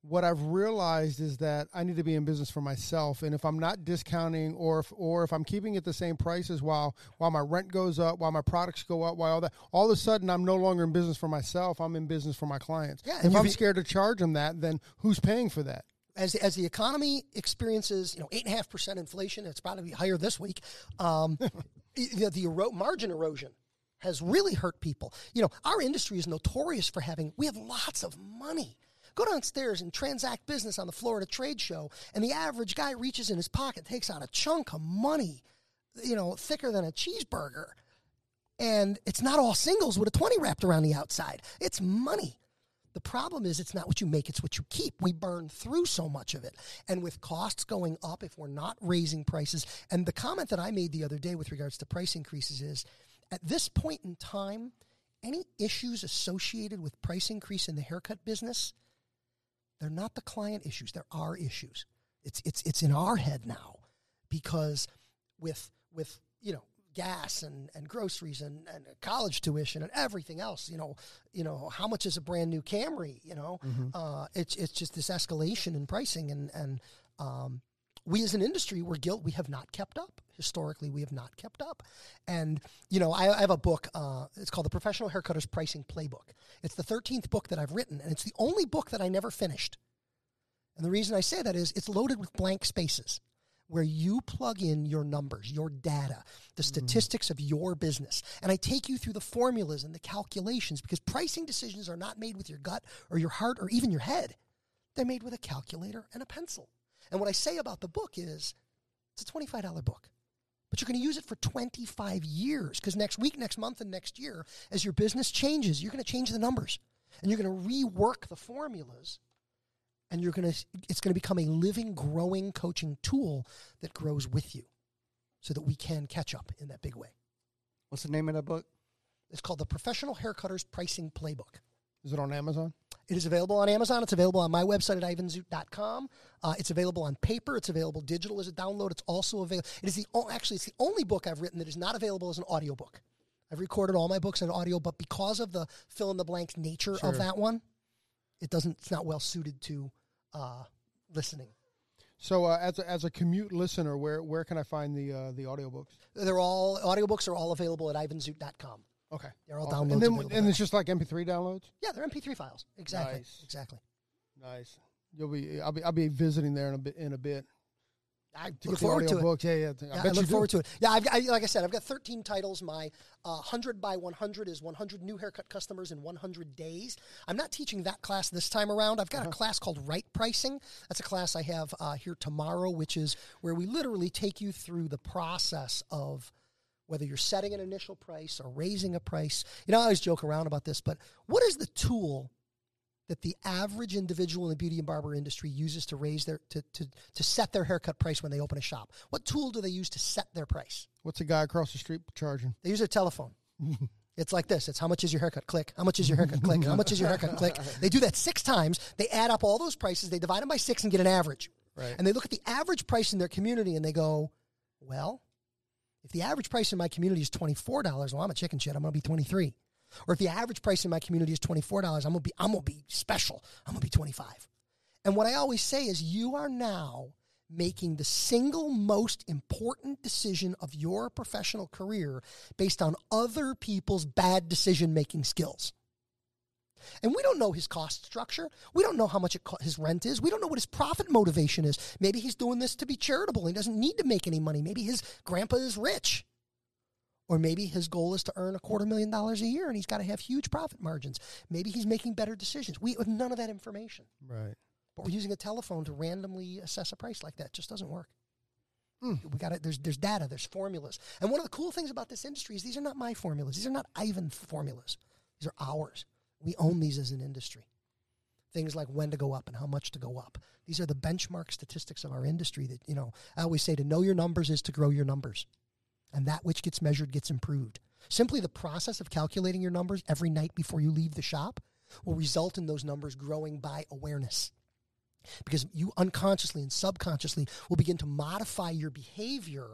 what I've realized is that I need to be in business for myself. And if I'm not discounting or if I'm keeping it the same prices while my rent goes up, while my products go up, while all that, all of a sudden I'm no longer in business for myself. I'm in business for my clients. Yeah, if I'm scared to charge them that, then who's paying for that? As the economy experiences, 8.5% inflation, it's probably higher this week. The margin erosion has really hurt people. Our industry is notorious for we have lots of money. Go downstairs and transact business on the floor at a trade show, and the average guy reaches in his pocket, takes out a chunk of money, thicker than a cheeseburger, and it's not all singles with a 20 wrapped around the outside. It's money. The problem is it's not what you make, it's what you keep. We burn through so much of it. And with costs going up, if we're not raising prices, and the comment that I made the other day with regards to price increases is, at this point in time, any issues associated with price increase in the haircut business, they're not the client issues, they're our issues. It's in our head now because with gas and groceries and college tuition and everything else, how much is a brand new Camry, mm-hmm. It's just this escalation in pricing and we as an industry, we have not kept up. Historically, we have not kept up. And, I have a book, it's called The Professional Haircutter's Pricing Playbook. It's the 13th book that I've written, and it's the only book that I never finished. And the reason I say that is it's loaded with blank spaces, where you plug in your numbers, your data, the statistics of your business. And I take you through the formulas and the calculations because pricing decisions are not made with your gut or your heart or even your head. They're made with a calculator and a pencil. And what I say about the book is it's a $25 book, but you're going to use it for 25 years because next week, next month, and next year, as your business changes, you're going to change the numbers and you're going to rework the formulas. And it's going to become a living, growing coaching tool that grows with you so that we can catch up in that big way. What's the name of that book? It's called The Professional Haircutter's Pricing Playbook. Is it on Amazon? It is available on Amazon. It's available on my website at ivanzoot.com. It's available on paper. It's available digital as a download. It's also available. It's the only book I've written that is not available as an audiobook. I've recorded all my books in audio, but because of the fill-in-the-blank nature of that one, it's not well suited to listening. So as a commute listener, where can I find the audiobooks? Audiobooks are all available at ivanzoot.com. Okay. They're all downloads. And it's just like MP3 downloads? Yeah, they're MP3 files. Exactly. Nice. Exactly. Nice. I'll be visiting there in a bit. I look forward to it. Yeah. I look forward to it. Yeah, like I said, I've got 13 titles. My 100 by 100 is 100 new haircut customers in 100 days. I'm not teaching that class this time around. I've got a class called Right Pricing. That's a class I have here tomorrow, which is where we literally take you through the process of whether you're setting an initial price or raising a price. I always joke around about this, but what is the tool that the average individual in the beauty and barber industry uses to raise to set their haircut price when they open a shop? What tool do they use to set their price? What's a guy across the street charging? They use a telephone. It's like this. It's how much is your haircut? Click. How much is your haircut? Click. How much is your haircut? Click. They do that 6 times. They add up all those prices. They divide them by 6 and get an average. Right. And they look at the average price in their community and they go, well, if the average price in my community is $24, well, I'm a chicken shit. I'm going to be $23. Or if the average price in my community is $24, I'm gonna be special. I'm gonna be $25. And what I always say is, you are now making the single most important decision of your professional career based on other people's bad decision-making skills. And we don't know his cost structure. We don't know how much his rent is. We don't know what his profit motivation is. Maybe he's doing this to be charitable. He doesn't need to make any money. Maybe his grandpa is rich. Or maybe his goal is to earn $250,000 a year and he's got to have huge profit margins. Maybe he's making better decisions. We have none of that information. Right. But we're using a telephone to randomly assess a price like that. It just doesn't work. We got it. There's data. There's formulas. And one of the cool things about this industry is these are not my formulas. These are not Ivan's formulas. These are ours. We own these as an industry. Things like when to go up and how much to go up. These are the benchmark statistics of our industry that, you know, I always say to know your numbers is to grow your numbers. And that which gets measured gets improved. Simply the process of calculating your numbers every night before you leave the shop will result in those numbers growing by awareness. Because you unconsciously and subconsciously will begin to modify your behavior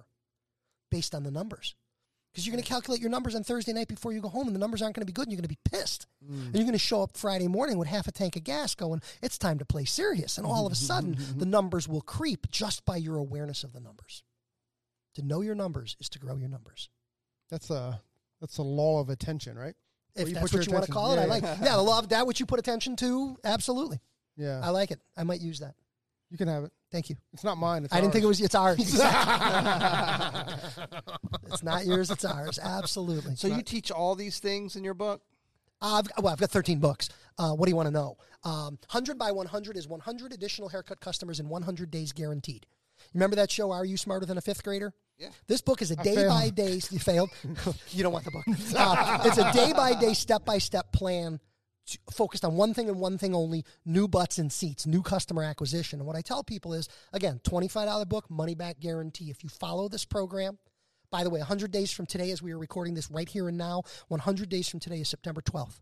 based on the numbers. Because you're going to calculate your numbers on Thursday night before you go home, and the numbers aren't going to be good, and you're going to be pissed. And you're going to show up Friday morning with half a tank of gas going, it's time to play serious. And all of a sudden, the numbers will creep just by your awareness of the numbers. To know your numbers is to grow your numbers. That's the law of attention, right? If you that's what you want to call it, yeah, I like it. Yeah, the law of that which you put attention to, absolutely. Yeah, I like it. I might use that. You can have it. Thank you. It's not mine. It's ours. I didn't think it was. It's ours. Exactly. It's not yours. It's ours. Absolutely. So you teach all these things in your book? I've got 13 books. What do you want to know? 100 by 100 is 100 additional haircut customers in 100 days guaranteed. Remember that show, Are You Smarter Than a Fifth Grader? Yeah. This book is a day-by-day... You failed? You don't want the book. It's a day-by-day, step-by-step plan focused on one thing and one thing only, new butts in seats, new customer acquisition. And what I tell people is, again, $25 book, money-back guarantee. If you follow this program, by the way, 100 days from today, as we are recording this right here and now, 100 days from today is September 12th.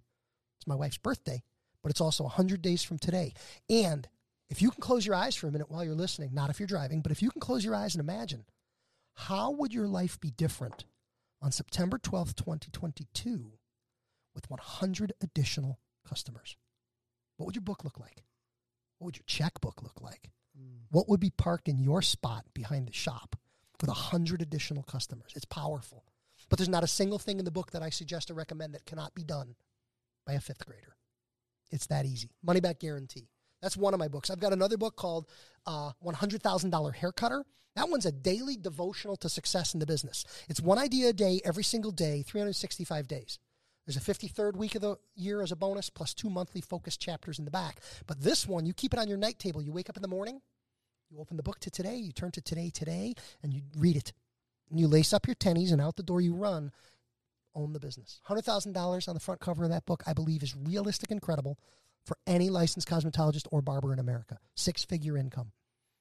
It's my wife's birthday, but it's also 100 days from today. And if you can close your eyes for a minute while you're listening, not if you're driving, but if you can close your eyes and imagine, how would your life be different on September 12th, 2022 with 100 additional customers? What would your book look like? What would your checkbook look like? What would be parked in your spot behind the shop with 100 additional customers? It's powerful. But there's not a single thing in the book that I suggest or recommend that cannot be done by a fifth grader. It's that easy. Money back guarantee. That's one of my books. I've got another book called $100,000 Haircutter. That one's a daily devotional to success in the business. It's one idea a day, every single day, 365 days. There's a 53rd week of the year as a bonus, plus 2 monthly focused chapters in the back. But this one, you keep it on your night table. You wake up in the morning, you open the book to today, you turn to today, and you read it. And you lace up your tennies, and out the door you run. Own the business. $100,000 on the front cover of that book, I believe, is realistic and credible for any licensed cosmetologist or barber in America. 6-figure income.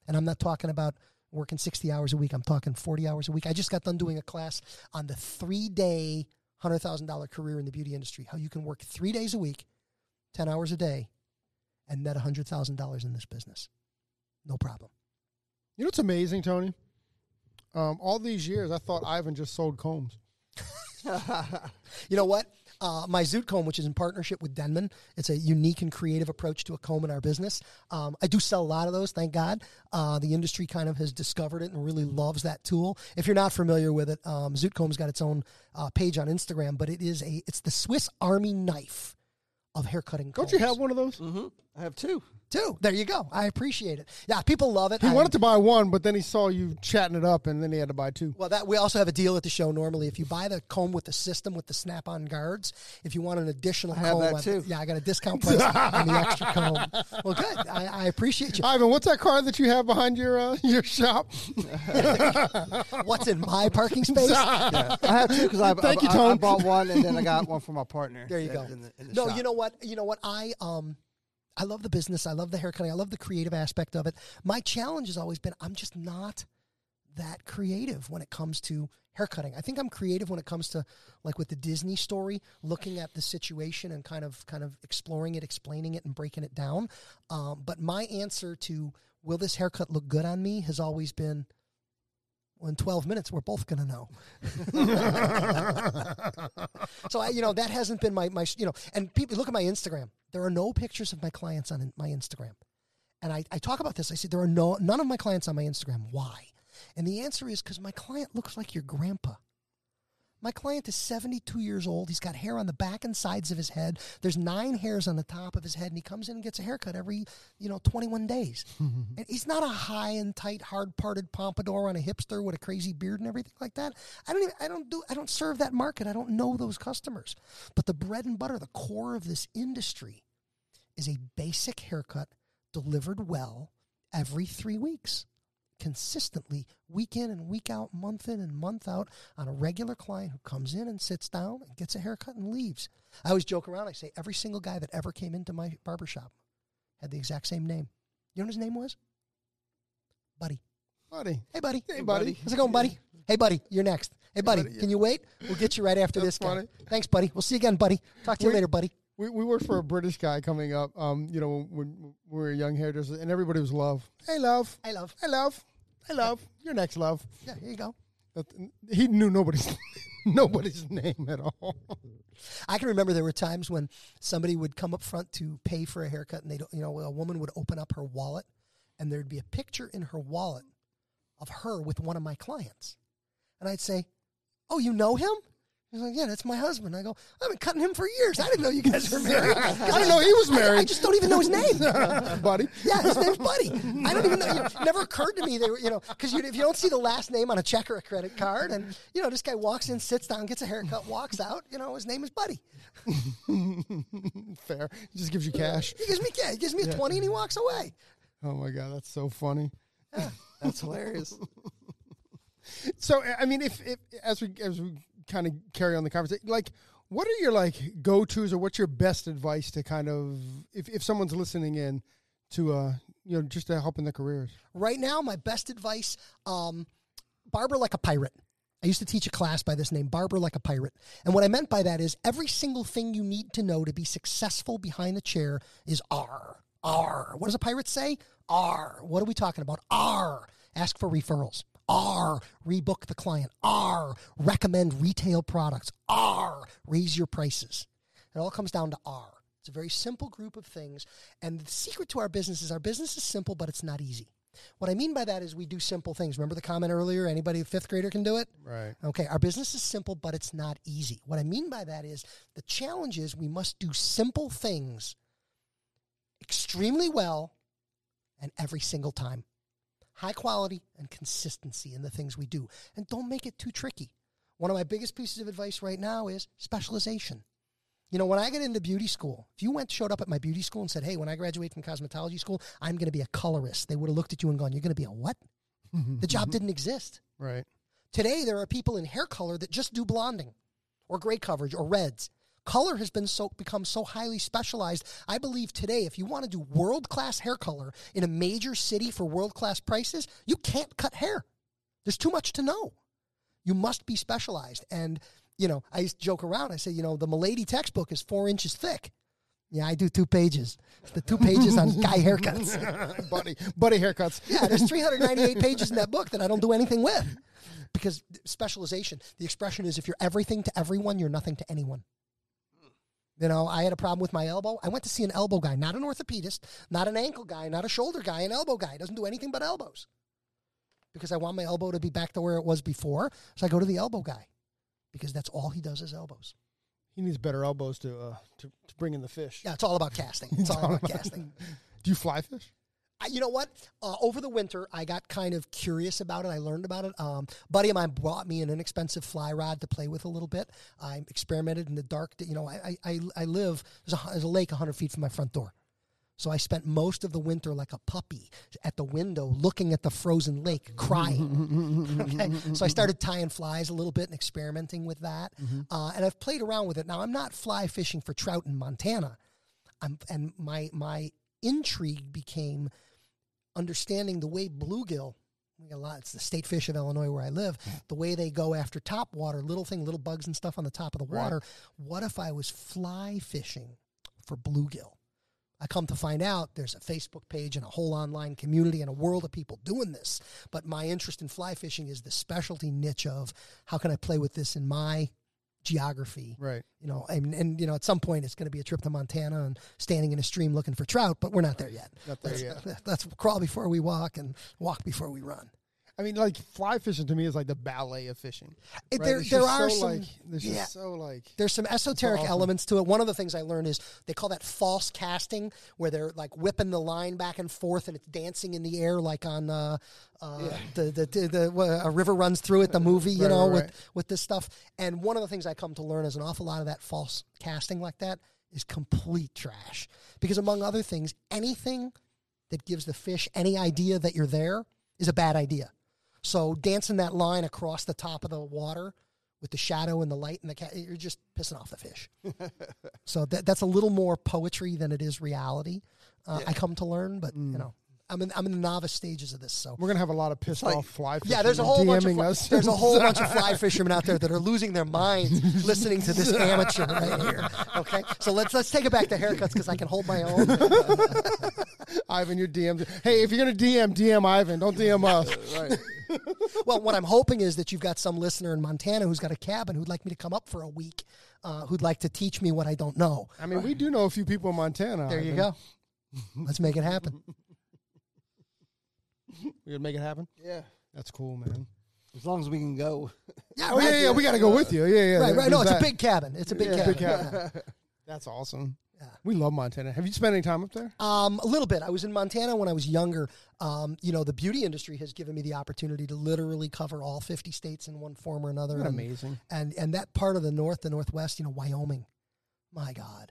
And I'm not talking about working 60 hours a week. I'm talking 40 hours a week. I just got done doing a class on the 3-day $100,000 career in the beauty industry, how you can work 3 days a week, 10 hours a day, and net $100,000 in this business. No problem. You know what's amazing, Tony? All these years, I thought Ivan just sold combs. You know what? My Zoot Comb, which is in partnership with Denman, it's a unique and creative approach to a comb in our business. I do sell a lot of those, thank God. The industry kind of has discovered it and really loves that tool. If you're not familiar with it, Zoot Comb's got its own page on Instagram, but it's the Swiss Army knife of haircutting combs. Don't you have one of those? Mm-hmm. I have 2. 2. There you go. I appreciate it. Yeah, people love it. He wanted to buy 1, but then he saw you chatting it up, and then he had to buy 2. Well, we also have a deal at the show normally. If you buy the comb with the system, with the snap-on guards, if you want an additional comb. I have that too. Yeah, I got a discount price on the extra comb. Well, good. I appreciate you. Ivan, what's that car that you have behind your shop? What's in my parking space? Yeah. I have 2 because I bought 1, and then I got 1 for my partner. There you go. In the shop. You know what? You know what? I love the business. I love the haircutting. I love the creative aspect of it. My challenge has always been I'm just not that creative when it comes to haircutting. I think I'm creative when it comes to, like with the Disney story, looking at the situation and kind of exploring it, explaining it, and breaking it down. But my answer to will this haircut look good on me has always been, well, in 12 minutes, we're both going to know. So, that hasn't been my and people look at my Instagram. There are no pictures of my clients on my Instagram. And I talk about this. I say, there are none of my clients on my Instagram. Why? And the answer is because my client looks like your grandpa. My client is 72 years old. He's got hair on the back and sides of his head. There's 9 hairs on the top of his head, and he comes in and gets a haircut every, 21 days. And he's not a high and tight, hard-parted pompadour on a hipster with a crazy beard and everything like that. I don't serve that market. I don't know those customers. But the bread and butter, the core of this industry, is a basic haircut delivered well every 3 weeks. consistently week in and week out, month in and month out on a regular client who comes in and sits down and gets a haircut and leaves. I always joke around. I say every single guy that ever came into my barbershop had the exact same name. You know what his name was? Buddy. Buddy. Hey, buddy. Hey, buddy. How's it going, buddy? Hey, buddy, you're next. Hey, buddy, can you wait? We'll get you right after this guy. Thanks, buddy. We'll see you again, buddy. Talk to you later, buddy. We worked for a British guy coming up, you know, when we were young hairdressers, and everybody was love. Hey, love. Hey, love. Hey, love. Hey, love. Your next love. Yeah, here you go. He knew nobody's name at all. I can remember there were times when somebody would come up front to pay for a haircut, and a woman would open up her wallet, and there'd be a picture in her wallet of her with one of my clients. And I'd say, "Oh, you know him?" He's like, "Yeah, that's my husband." I go, "I've been cutting him for years. I didn't know you guys were married. I didn't know he was married. I just don't even know his name." Buddy? Yeah, his name's Buddy. I don't even know. It never occurred to me. They were, because if you don't see the last name on a check or a credit card, and, this guy walks in, sits down, gets a haircut, walks out, his name is Buddy. Fair. He just gives you cash. He gives me cash. He gives me a 20 and he walks away. Oh, my God. That's so funny. Yeah, that's hilarious. So, I mean, if as we kind of carry on the conversation, like, what are your go-tos, or what's your best advice to kind of, if someone's listening in to, just to help in their careers? Right now, my best advice, barber like a pirate. I used to teach a class by this name, Barber Like a Pirate. And what I meant by that is every single thing you need to know to be successful behind the chair is R. R. What does a pirate say? R. What are we talking about? R. Ask for referrals. R, rebook the client. R, recommend retail products. R, raise your prices. It all comes down to R. It's a very simple group of things. And the secret to our business is simple, but it's not easy. What I mean by that is we do simple things. Remember the comment earlier, anybody a fifth grader can do it? Right. Okay, our business is simple, but it's not easy. What I mean by that is the challenge is we must do simple things extremely well and every single time. High quality and consistency in the things we do. And don't make it too tricky. One of my biggest pieces of advice right now is specialization. When I get into beauty school, if you showed up at my beauty school and said, "Hey, when I graduate from cosmetology school, I'm going to be a colorist," they would have looked at you and gone, "You're going to be a what?" The job didn't exist. Right. Today, there are people in hair color that just do blonding or gray coverage or reds. Color has become so highly specialized. I believe today, if you want to do world-class hair color in a major city for world-class prices, you can't cut hair. There's too much to know. You must be specialized. And, I used to joke around. I say, the Milady textbook is 4 inches thick. Yeah, I do 2 pages. It's the 2 pages on guy haircuts. buddy haircuts. Yeah, there's 398 pages in that book that I don't do anything with. Because specialization, the expression is if you're everything to everyone, you're nothing to anyone. I had a problem with my elbow. I went to see an elbow guy, not an orthopedist, not an ankle guy, not a shoulder guy, an elbow guy. Doesn't do anything but elbows. Because I want my elbow to be back to where it was before, so I go to the elbow guy. Because that's all he does is elbows. He needs better elbows to bring in the fish. Yeah, it's all about casting. It's all about casting. Do you fly fish? You know what? Over the winter, I got kind of curious about it. I learned about it. A buddy of mine brought me an inexpensive fly rod to play with a little bit. I experimented in the dark. I live, there's a lake 100 feet from my front door. So I spent most of the winter like a puppy at the window looking at the frozen lake, crying. Okay? So I started tying flies a little bit and experimenting with that. And I've played around with it. Now, I'm not fly fishing for trout in Montana. And my intrigue became understanding the way bluegill, it's the state fish of Illinois where I live, the way they go after top water, little bugs and stuff on the top of the water. Right. What if I was fly fishing for bluegill? I come to find out there's a Facebook page and a whole online community and a world of people doing this. But my interest in fly fishing is the specialty niche of how can I play with this in my geography, right? At some point it's going to be a trip to Montana and standing in a stream looking for trout, but we're not there yet. Let's crawl before we walk and walk before we run. I mean, fly fishing to me is like the ballet of fishing. Right? There's some esoteric elements to it. One of the things I learned is they call that false casting, where they're whipping the line back and forth and it's dancing in the air like on A River Runs Through It, the movie, with this stuff. And one of the things I come to learn is an awful lot of that false casting like that is complete trash. Because among other things, anything that gives the fish any idea that you're there is a bad idea. So dancing that line across the top of the water with the shadow and the light and the cat, you're just pissing off the fish. So that's a little more poetry than it is reality. I come to learn, but you know, I'm in the novice stages of this. So we're gonna have a lot of pissed off fly fishermen. Yeah, there's a whole bunch of fly fishermen out there that are losing their minds listening to this amateur right here. Okay, so let's take it back to haircuts because I can hold my own. Ivan, your DMs. Hey, if you're gonna DM Ivan. Don't DM us. Right. Well, what I'm hoping is that you've got some listener in Montana who's got a cabin who'd like me to come up for a week, who'd like to teach me what I don't know. I mean, we do know a few people in Montana. There you go. Let's make it happen. We're going to make it happen? Yeah. That's cool, man. As long as we can go. Yeah, oh, yeah, we got to go with you. Yeah, yeah. Right. No, it's a big cabin. It's a big cabin. Big cabin. That's awesome. Yeah. We love Montana. Have you spent any time up there? A little bit. I was in Montana when I was younger. You know, the beauty industry has given me the opportunity to literally cover all 50 states in one form or another. And, amazing. And that part of the North, the Northwest, you know, Wyoming. My God.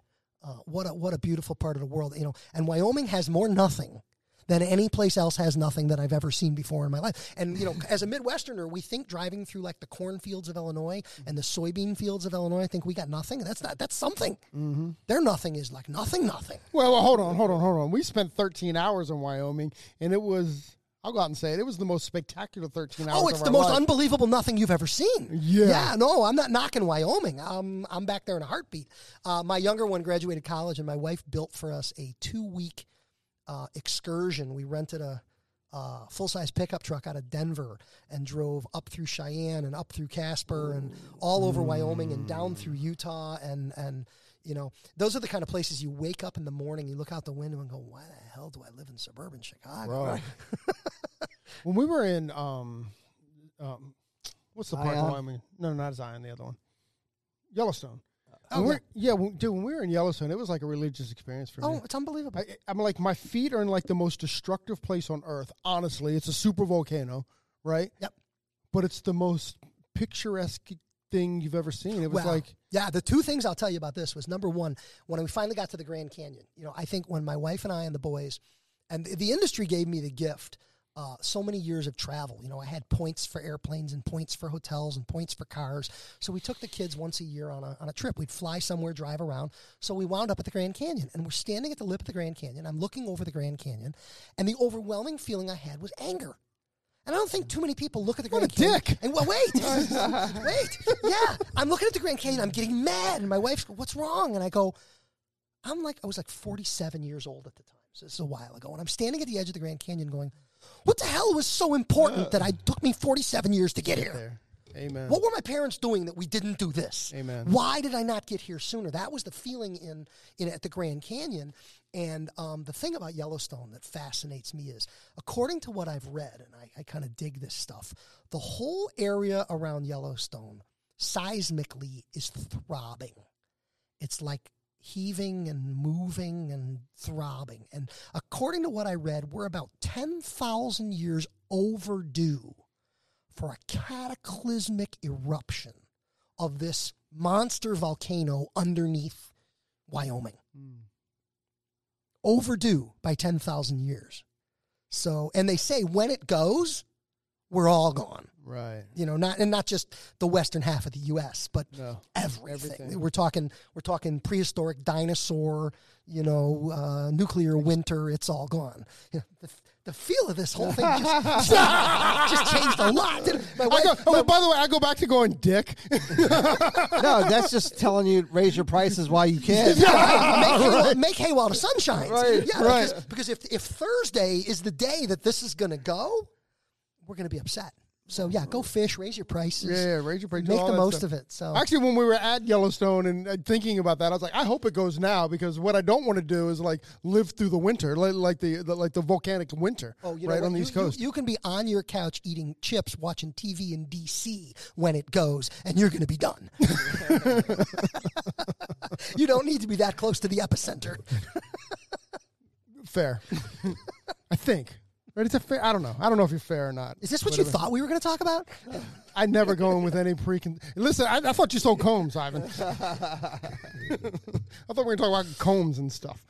What a beautiful part of the world. You know, and Wyoming has more nothing than any place else has nothing that I've ever seen before in my life. And, you know, as a Midwesterner, we think driving through, like, the cornfields of Illinois and the soybean fields of Illinois, I think we got nothing. That's something. Mm-hmm. Their nothing is, like, nothing. Well, hold on. We spent 13 hours in Wyoming, and it was... I'll go out and say it. It was the most spectacular 13 hours. Oh, it's the most unbelievable nothing you've ever seen. Yeah. Yeah, no, I'm not knocking Wyoming. I'm back there in a heartbeat. My younger one graduated college, and my wife built for us a 2-week excursion. We rented a full-size pickup truck out of Denver and drove up through Cheyenne and up through Casper and all over Wyoming and down through Utah and you know, those are the kind of places you wake up in the morning, you look out the window and go, why the hell do I live in suburban Chicago? Right. When we were in, what's the park in Wyoming? No, not Zion, the other one. Yellowstone. When we were in Yellowstone, it was like a religious experience for me. Oh, it's unbelievable. I'm like, my feet are in like the most destructive place on earth, honestly. It's a super volcano, right? Yep. But it's the most picturesque thing you've ever seen. It was the two things I'll tell you about this was, number one, when we finally got to the Grand Canyon, you know, I think when my wife and I and the boys, and the industry gave me the gift, so many years of travel, you know, I had points for airplanes and points for hotels and points for cars. So we took the kids once a year on a trip. We'd fly somewhere, drive around. So we wound up at the Grand Canyon, and we're standing at the lip of the Grand Canyon. I'm looking over the Grand Canyon, and the overwhelming feeling I had was anger. And I don't think too many people look at the Grand Canyon. What a dick! And, well, wait. Yeah, I'm looking at the Grand Canyon. I'm getting mad, and my wife's going, "What's wrong?" And I go, "I was 47 years old at the time, so this is a while ago." And I'm standing at the edge of the Grand Canyon, going, "What the hell was so important that it took me 47 years to get here?" Amen. What were my parents doing that we didn't do this? Amen. Why did I not get here sooner? That was the feeling in at the Grand Canyon. And the thing about Yellowstone that fascinates me is, according to what I've read, and I kind of dig this stuff, the whole area around Yellowstone seismically is throbbing. It's like heaving and moving and throbbing. And according to what I read, we're about 10,000 years overdue for a cataclysmic eruption of this monster volcano underneath Wyoming. Mm. Overdue by 10,000 years. So, and they say when it goes, we're all gone. Right. You know, not just the western half of the U.S., but everything. We're talking prehistoric dinosaur, you know, nuclear winter. It's all gone. You know, the feel of this whole thing just changed a lot. By the way, I go back to going dick. No, that's just telling you raise your prices while you can. Make hay while the sun shines. Right. Yeah, right. Because if Thursday is the day that this is going to go, we're going to be upset. So, yeah, go fish, raise your prices. Yeah, raise your prices. Make the most of it. So actually, when we were at Yellowstone and thinking about that, I was like, I hope it goes now, because what I don't want to do is, like, live through the winter, like the volcanic winter on the East Coast. You can be on your couch eating chips, watching TV in D.C. when it goes, and you're going to be done. You don't need to be that close to the epicenter. Fair. I think. Right, it's a fair. I don't know if you're fair or not. Is this what you thought we were going to talk about? I never go in with any precon. Listen, I thought you sold combs, Ivan. I thought we were going to talk about combs and stuff.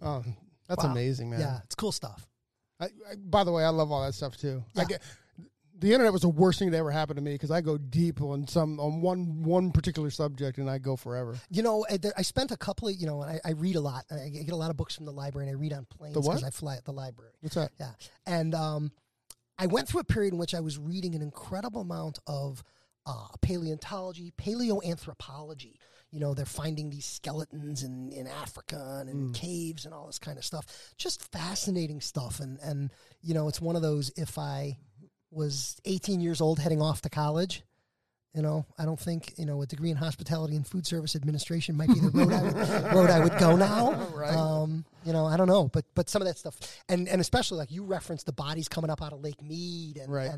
That's amazing, man. Yeah, it's cool stuff. By the way, I love all that stuff too. Yeah. The internet was the worst thing that ever happened to me because I go deep on one particular subject and I go forever. You know, I spent a couple of, you know, I read a lot. I get a lot of books from the library and I read on planes because I fly at the library. What's that? Yeah. And I went through a period in which I was reading an incredible amount of paleontology, paleoanthropology. You know, they're finding these skeletons in Africa and in caves and all this kind of stuff. Just fascinating stuff. And, you know, it's one of those, if I was 18 years old heading off to college, you know, I don't think, you know, a degree in hospitality and food service administration might be the road, I would go now. Right. You know, I don't know. But some of that stuff. And especially, like, you referenced the bodies coming up out of Lake Mead. And, right.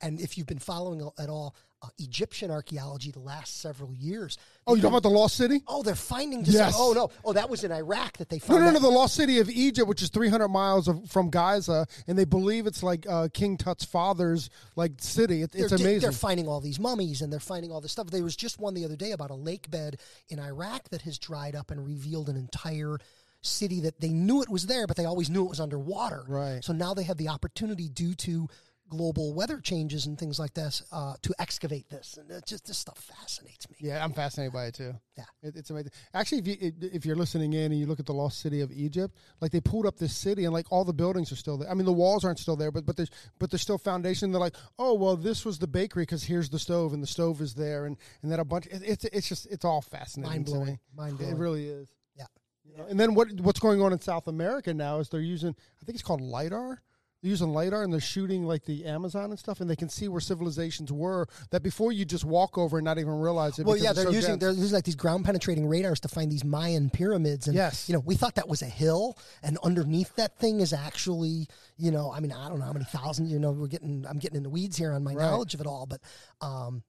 And if you've been following at all, Egyptian archaeology the last several years. Oh, you're talking about the Lost City? Oh, they're finding just. Yes. Oh, no. Oh, that was in Iraq that they found. No, the Lost City of Egypt, which is 300 miles from Giza, and they believe it's like King Tut's father's like city. It's amazing. They're finding all these mummies, and they're finding all this stuff. There was just one the other day about a lake bed in Iraq that has dried up and revealed an entire city that they knew it was there, but they always knew it was underwater. Right. So now they have the opportunity due to global weather changes and things like this to excavate this, and it's just, this stuff fascinates me. Yeah, I'm fascinated by it too. Yeah, it's amazing. Actually, if you're listening in and you look at the Lost City of Egypt, like, they pulled up this city and like all the buildings are still there. I mean, the walls aren't still there, but there's still foundation. They're like, oh well, this was the bakery because here's the stove, and the stove is there, and that a bunch. It's just all fascinating. Mind blowing. It really is. Yeah. You know? And then what's going on in South America now is they're using, I think it's called LIDAR. They're using LIDAR, and they're shooting, like, the Amazon and stuff, and they can see where civilizations were that before you just walk over and not even realize it. Well, yeah, they're using like these ground-penetrating radars to find these Mayan pyramids. And, yes. You know, we thought that was a hill, and underneath that thing is actually, you know, I mean, I don't know how many thousand, you know, I'm getting in the weeds here on my knowledge of it all. But,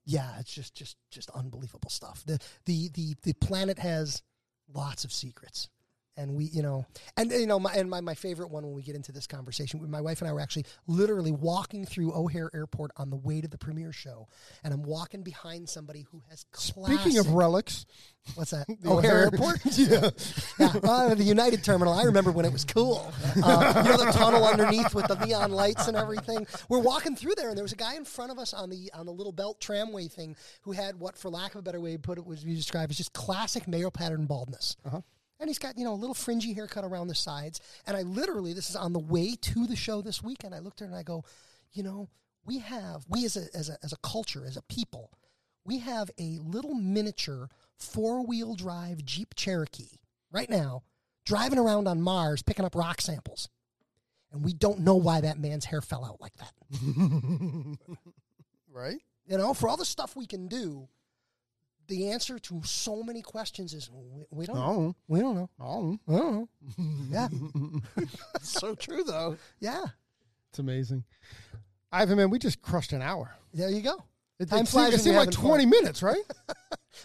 yeah, it's just unbelievable stuff. The planet has lots of secrets. And we, you know, my favorite one when we get into this conversation, my wife and I were actually literally walking through O'Hare Airport on the way to the premiere show, and I'm walking behind somebody who has classic. Speaking of relics. What's that? O'Hare Airport? Yeah. Yeah. The United Terminal. I remember when it was cool. You know, the tunnel underneath with the neon lights and everything. We're walking through there, and there was a guy in front of us on the little belt tramway thing who had what, for lack of a better way to put it, was described as just classic Mayo pattern baldness. Uh-huh. And he's got, you know, a little fringy haircut around the sides. And I literally, this is on the way to the show this weekend, I looked at her and I go, you know, we as a culture, as a people, we have a little miniature 4-wheel drive Jeep Cherokee right now driving around on Mars picking up rock samples. And we don't know why that man's hair fell out like that. Right? You know, for all the stuff we can do, the answer to so many questions is we don't know. We don't know. I don't know. Yeah. So true, though. Yeah. It's amazing. Ivan, man, we just crushed an hour. There you go. It seemed like 20 minutes, right?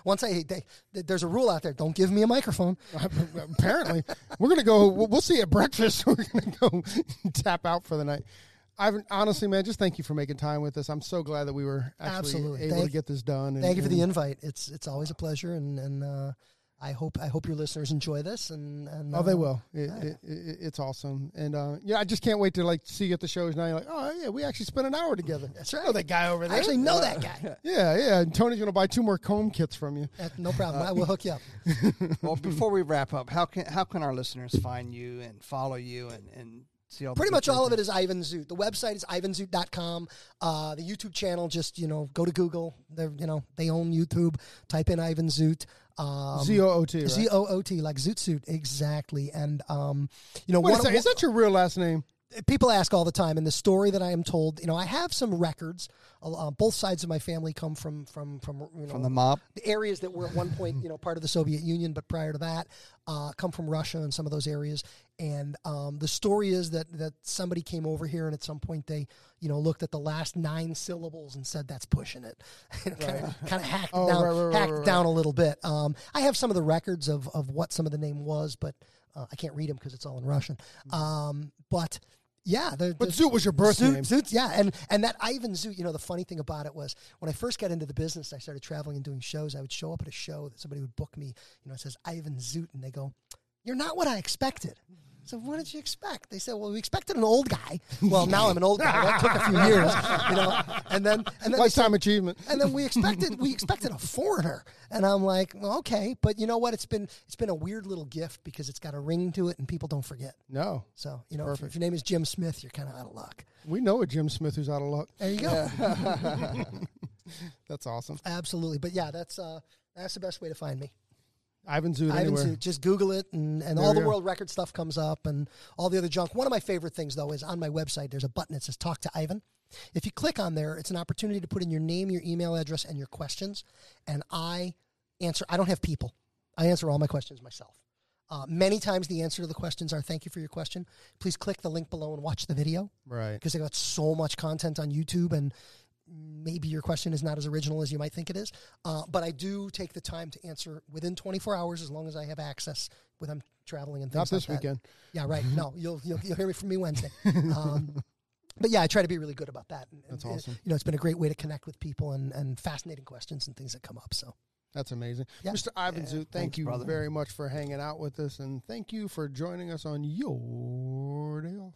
Once there's a rule out there. Don't give me a microphone. Apparently. We're going to go. We'll see at breakfast. We're going to go tap out for the night. Ivan, honestly, man, just thank you for making time with us. I'm so glad that we were actually able to get this done. Thank you for the invite. It's always a pleasure, and I hope your listeners enjoy this. And they will. It's awesome, and yeah, I just can't wait to like see you at the shows now. You're like, oh yeah, we actually spent an hour together. That's right. I know that guy over there. I actually know that guy. Yeah. And Tony's gonna buy 2 more comb kits from you. No problem. I will hook you up. Well, before we wrap up, how can our listeners find you and follow you and pretty much all of it is Ivan Zoot. The website is ivanzoot.com. The YouTube channel, just, you know, go to Google. They own YouTube. Type in Ivan Zoot. Zoot. Right? Zoot, like Zoot Suit. Exactly. And, you know. Wait a second, is that your real last name? People ask all the time, and the story that I am told, you know, I have some records. Both sides of my family come from the mob, the areas that were at one point, you know, part of the Soviet Union, but prior to that, come from Russia and some of those areas. And the story is that somebody came over here, and at some point they, you know, looked at the last 9 syllables and said, that's pushing it. And kind of hacked down a little bit. I have some of the records of what some of the name was, but I can't read them because it's all in Russian. But yeah, but Zoot was your birth name. Zoot, yeah, and that Ivan Zoot. You know, the funny thing about it was when I first got into the business, I started traveling and doing shows. I would show up at a show that somebody would book me. You know, it says Ivan Zoot, and they go, "You're not what I expected." So what did you expect? They said, well, we expected an old guy. Well, now I'm an old guy. That took a few years, you know. And then lifetime achievement. And then we expected a foreigner. And I'm like, well, okay, but you know what? It's been a weird little gift because it's got a ring to it, and people don't forget. No. So you know, if your name is Jim Smith, you're kind of out of luck. We know a Jim Smith who's out of luck. There you go. Yeah. That's awesome. Absolutely, but yeah, that's the best way to find me. Ivan Zoot anywhere. Ivan Zoot. Just Google it, and all the world record stuff comes up, and all the other junk. One of my favorite things, though, is on my website, there's a button that says Talk to Ivan. If you click on there, it's an opportunity to put in your name, your email address, and your questions, and I answer. I don't have people. I answer all my questions myself. Many times the answer to the questions are, thank you for your question. Please click the link below and watch the video. Right. Because they got so much content on YouTube, and maybe your question is not as original as you might think it is, but I do take the time to answer within 24 hours as long as I have access when I'm traveling and things like that. Not this weekend. Yeah, right. No, you'll hear from me Wednesday. But yeah, I try to be really good about that. And, that's awesome. You know, it's been a great way to connect with people and fascinating questions and things that come up. So. That's amazing. Yeah. Mr. Ivan Zoot, thank you very much for hanging out with us, and thank you for joining us on your day off.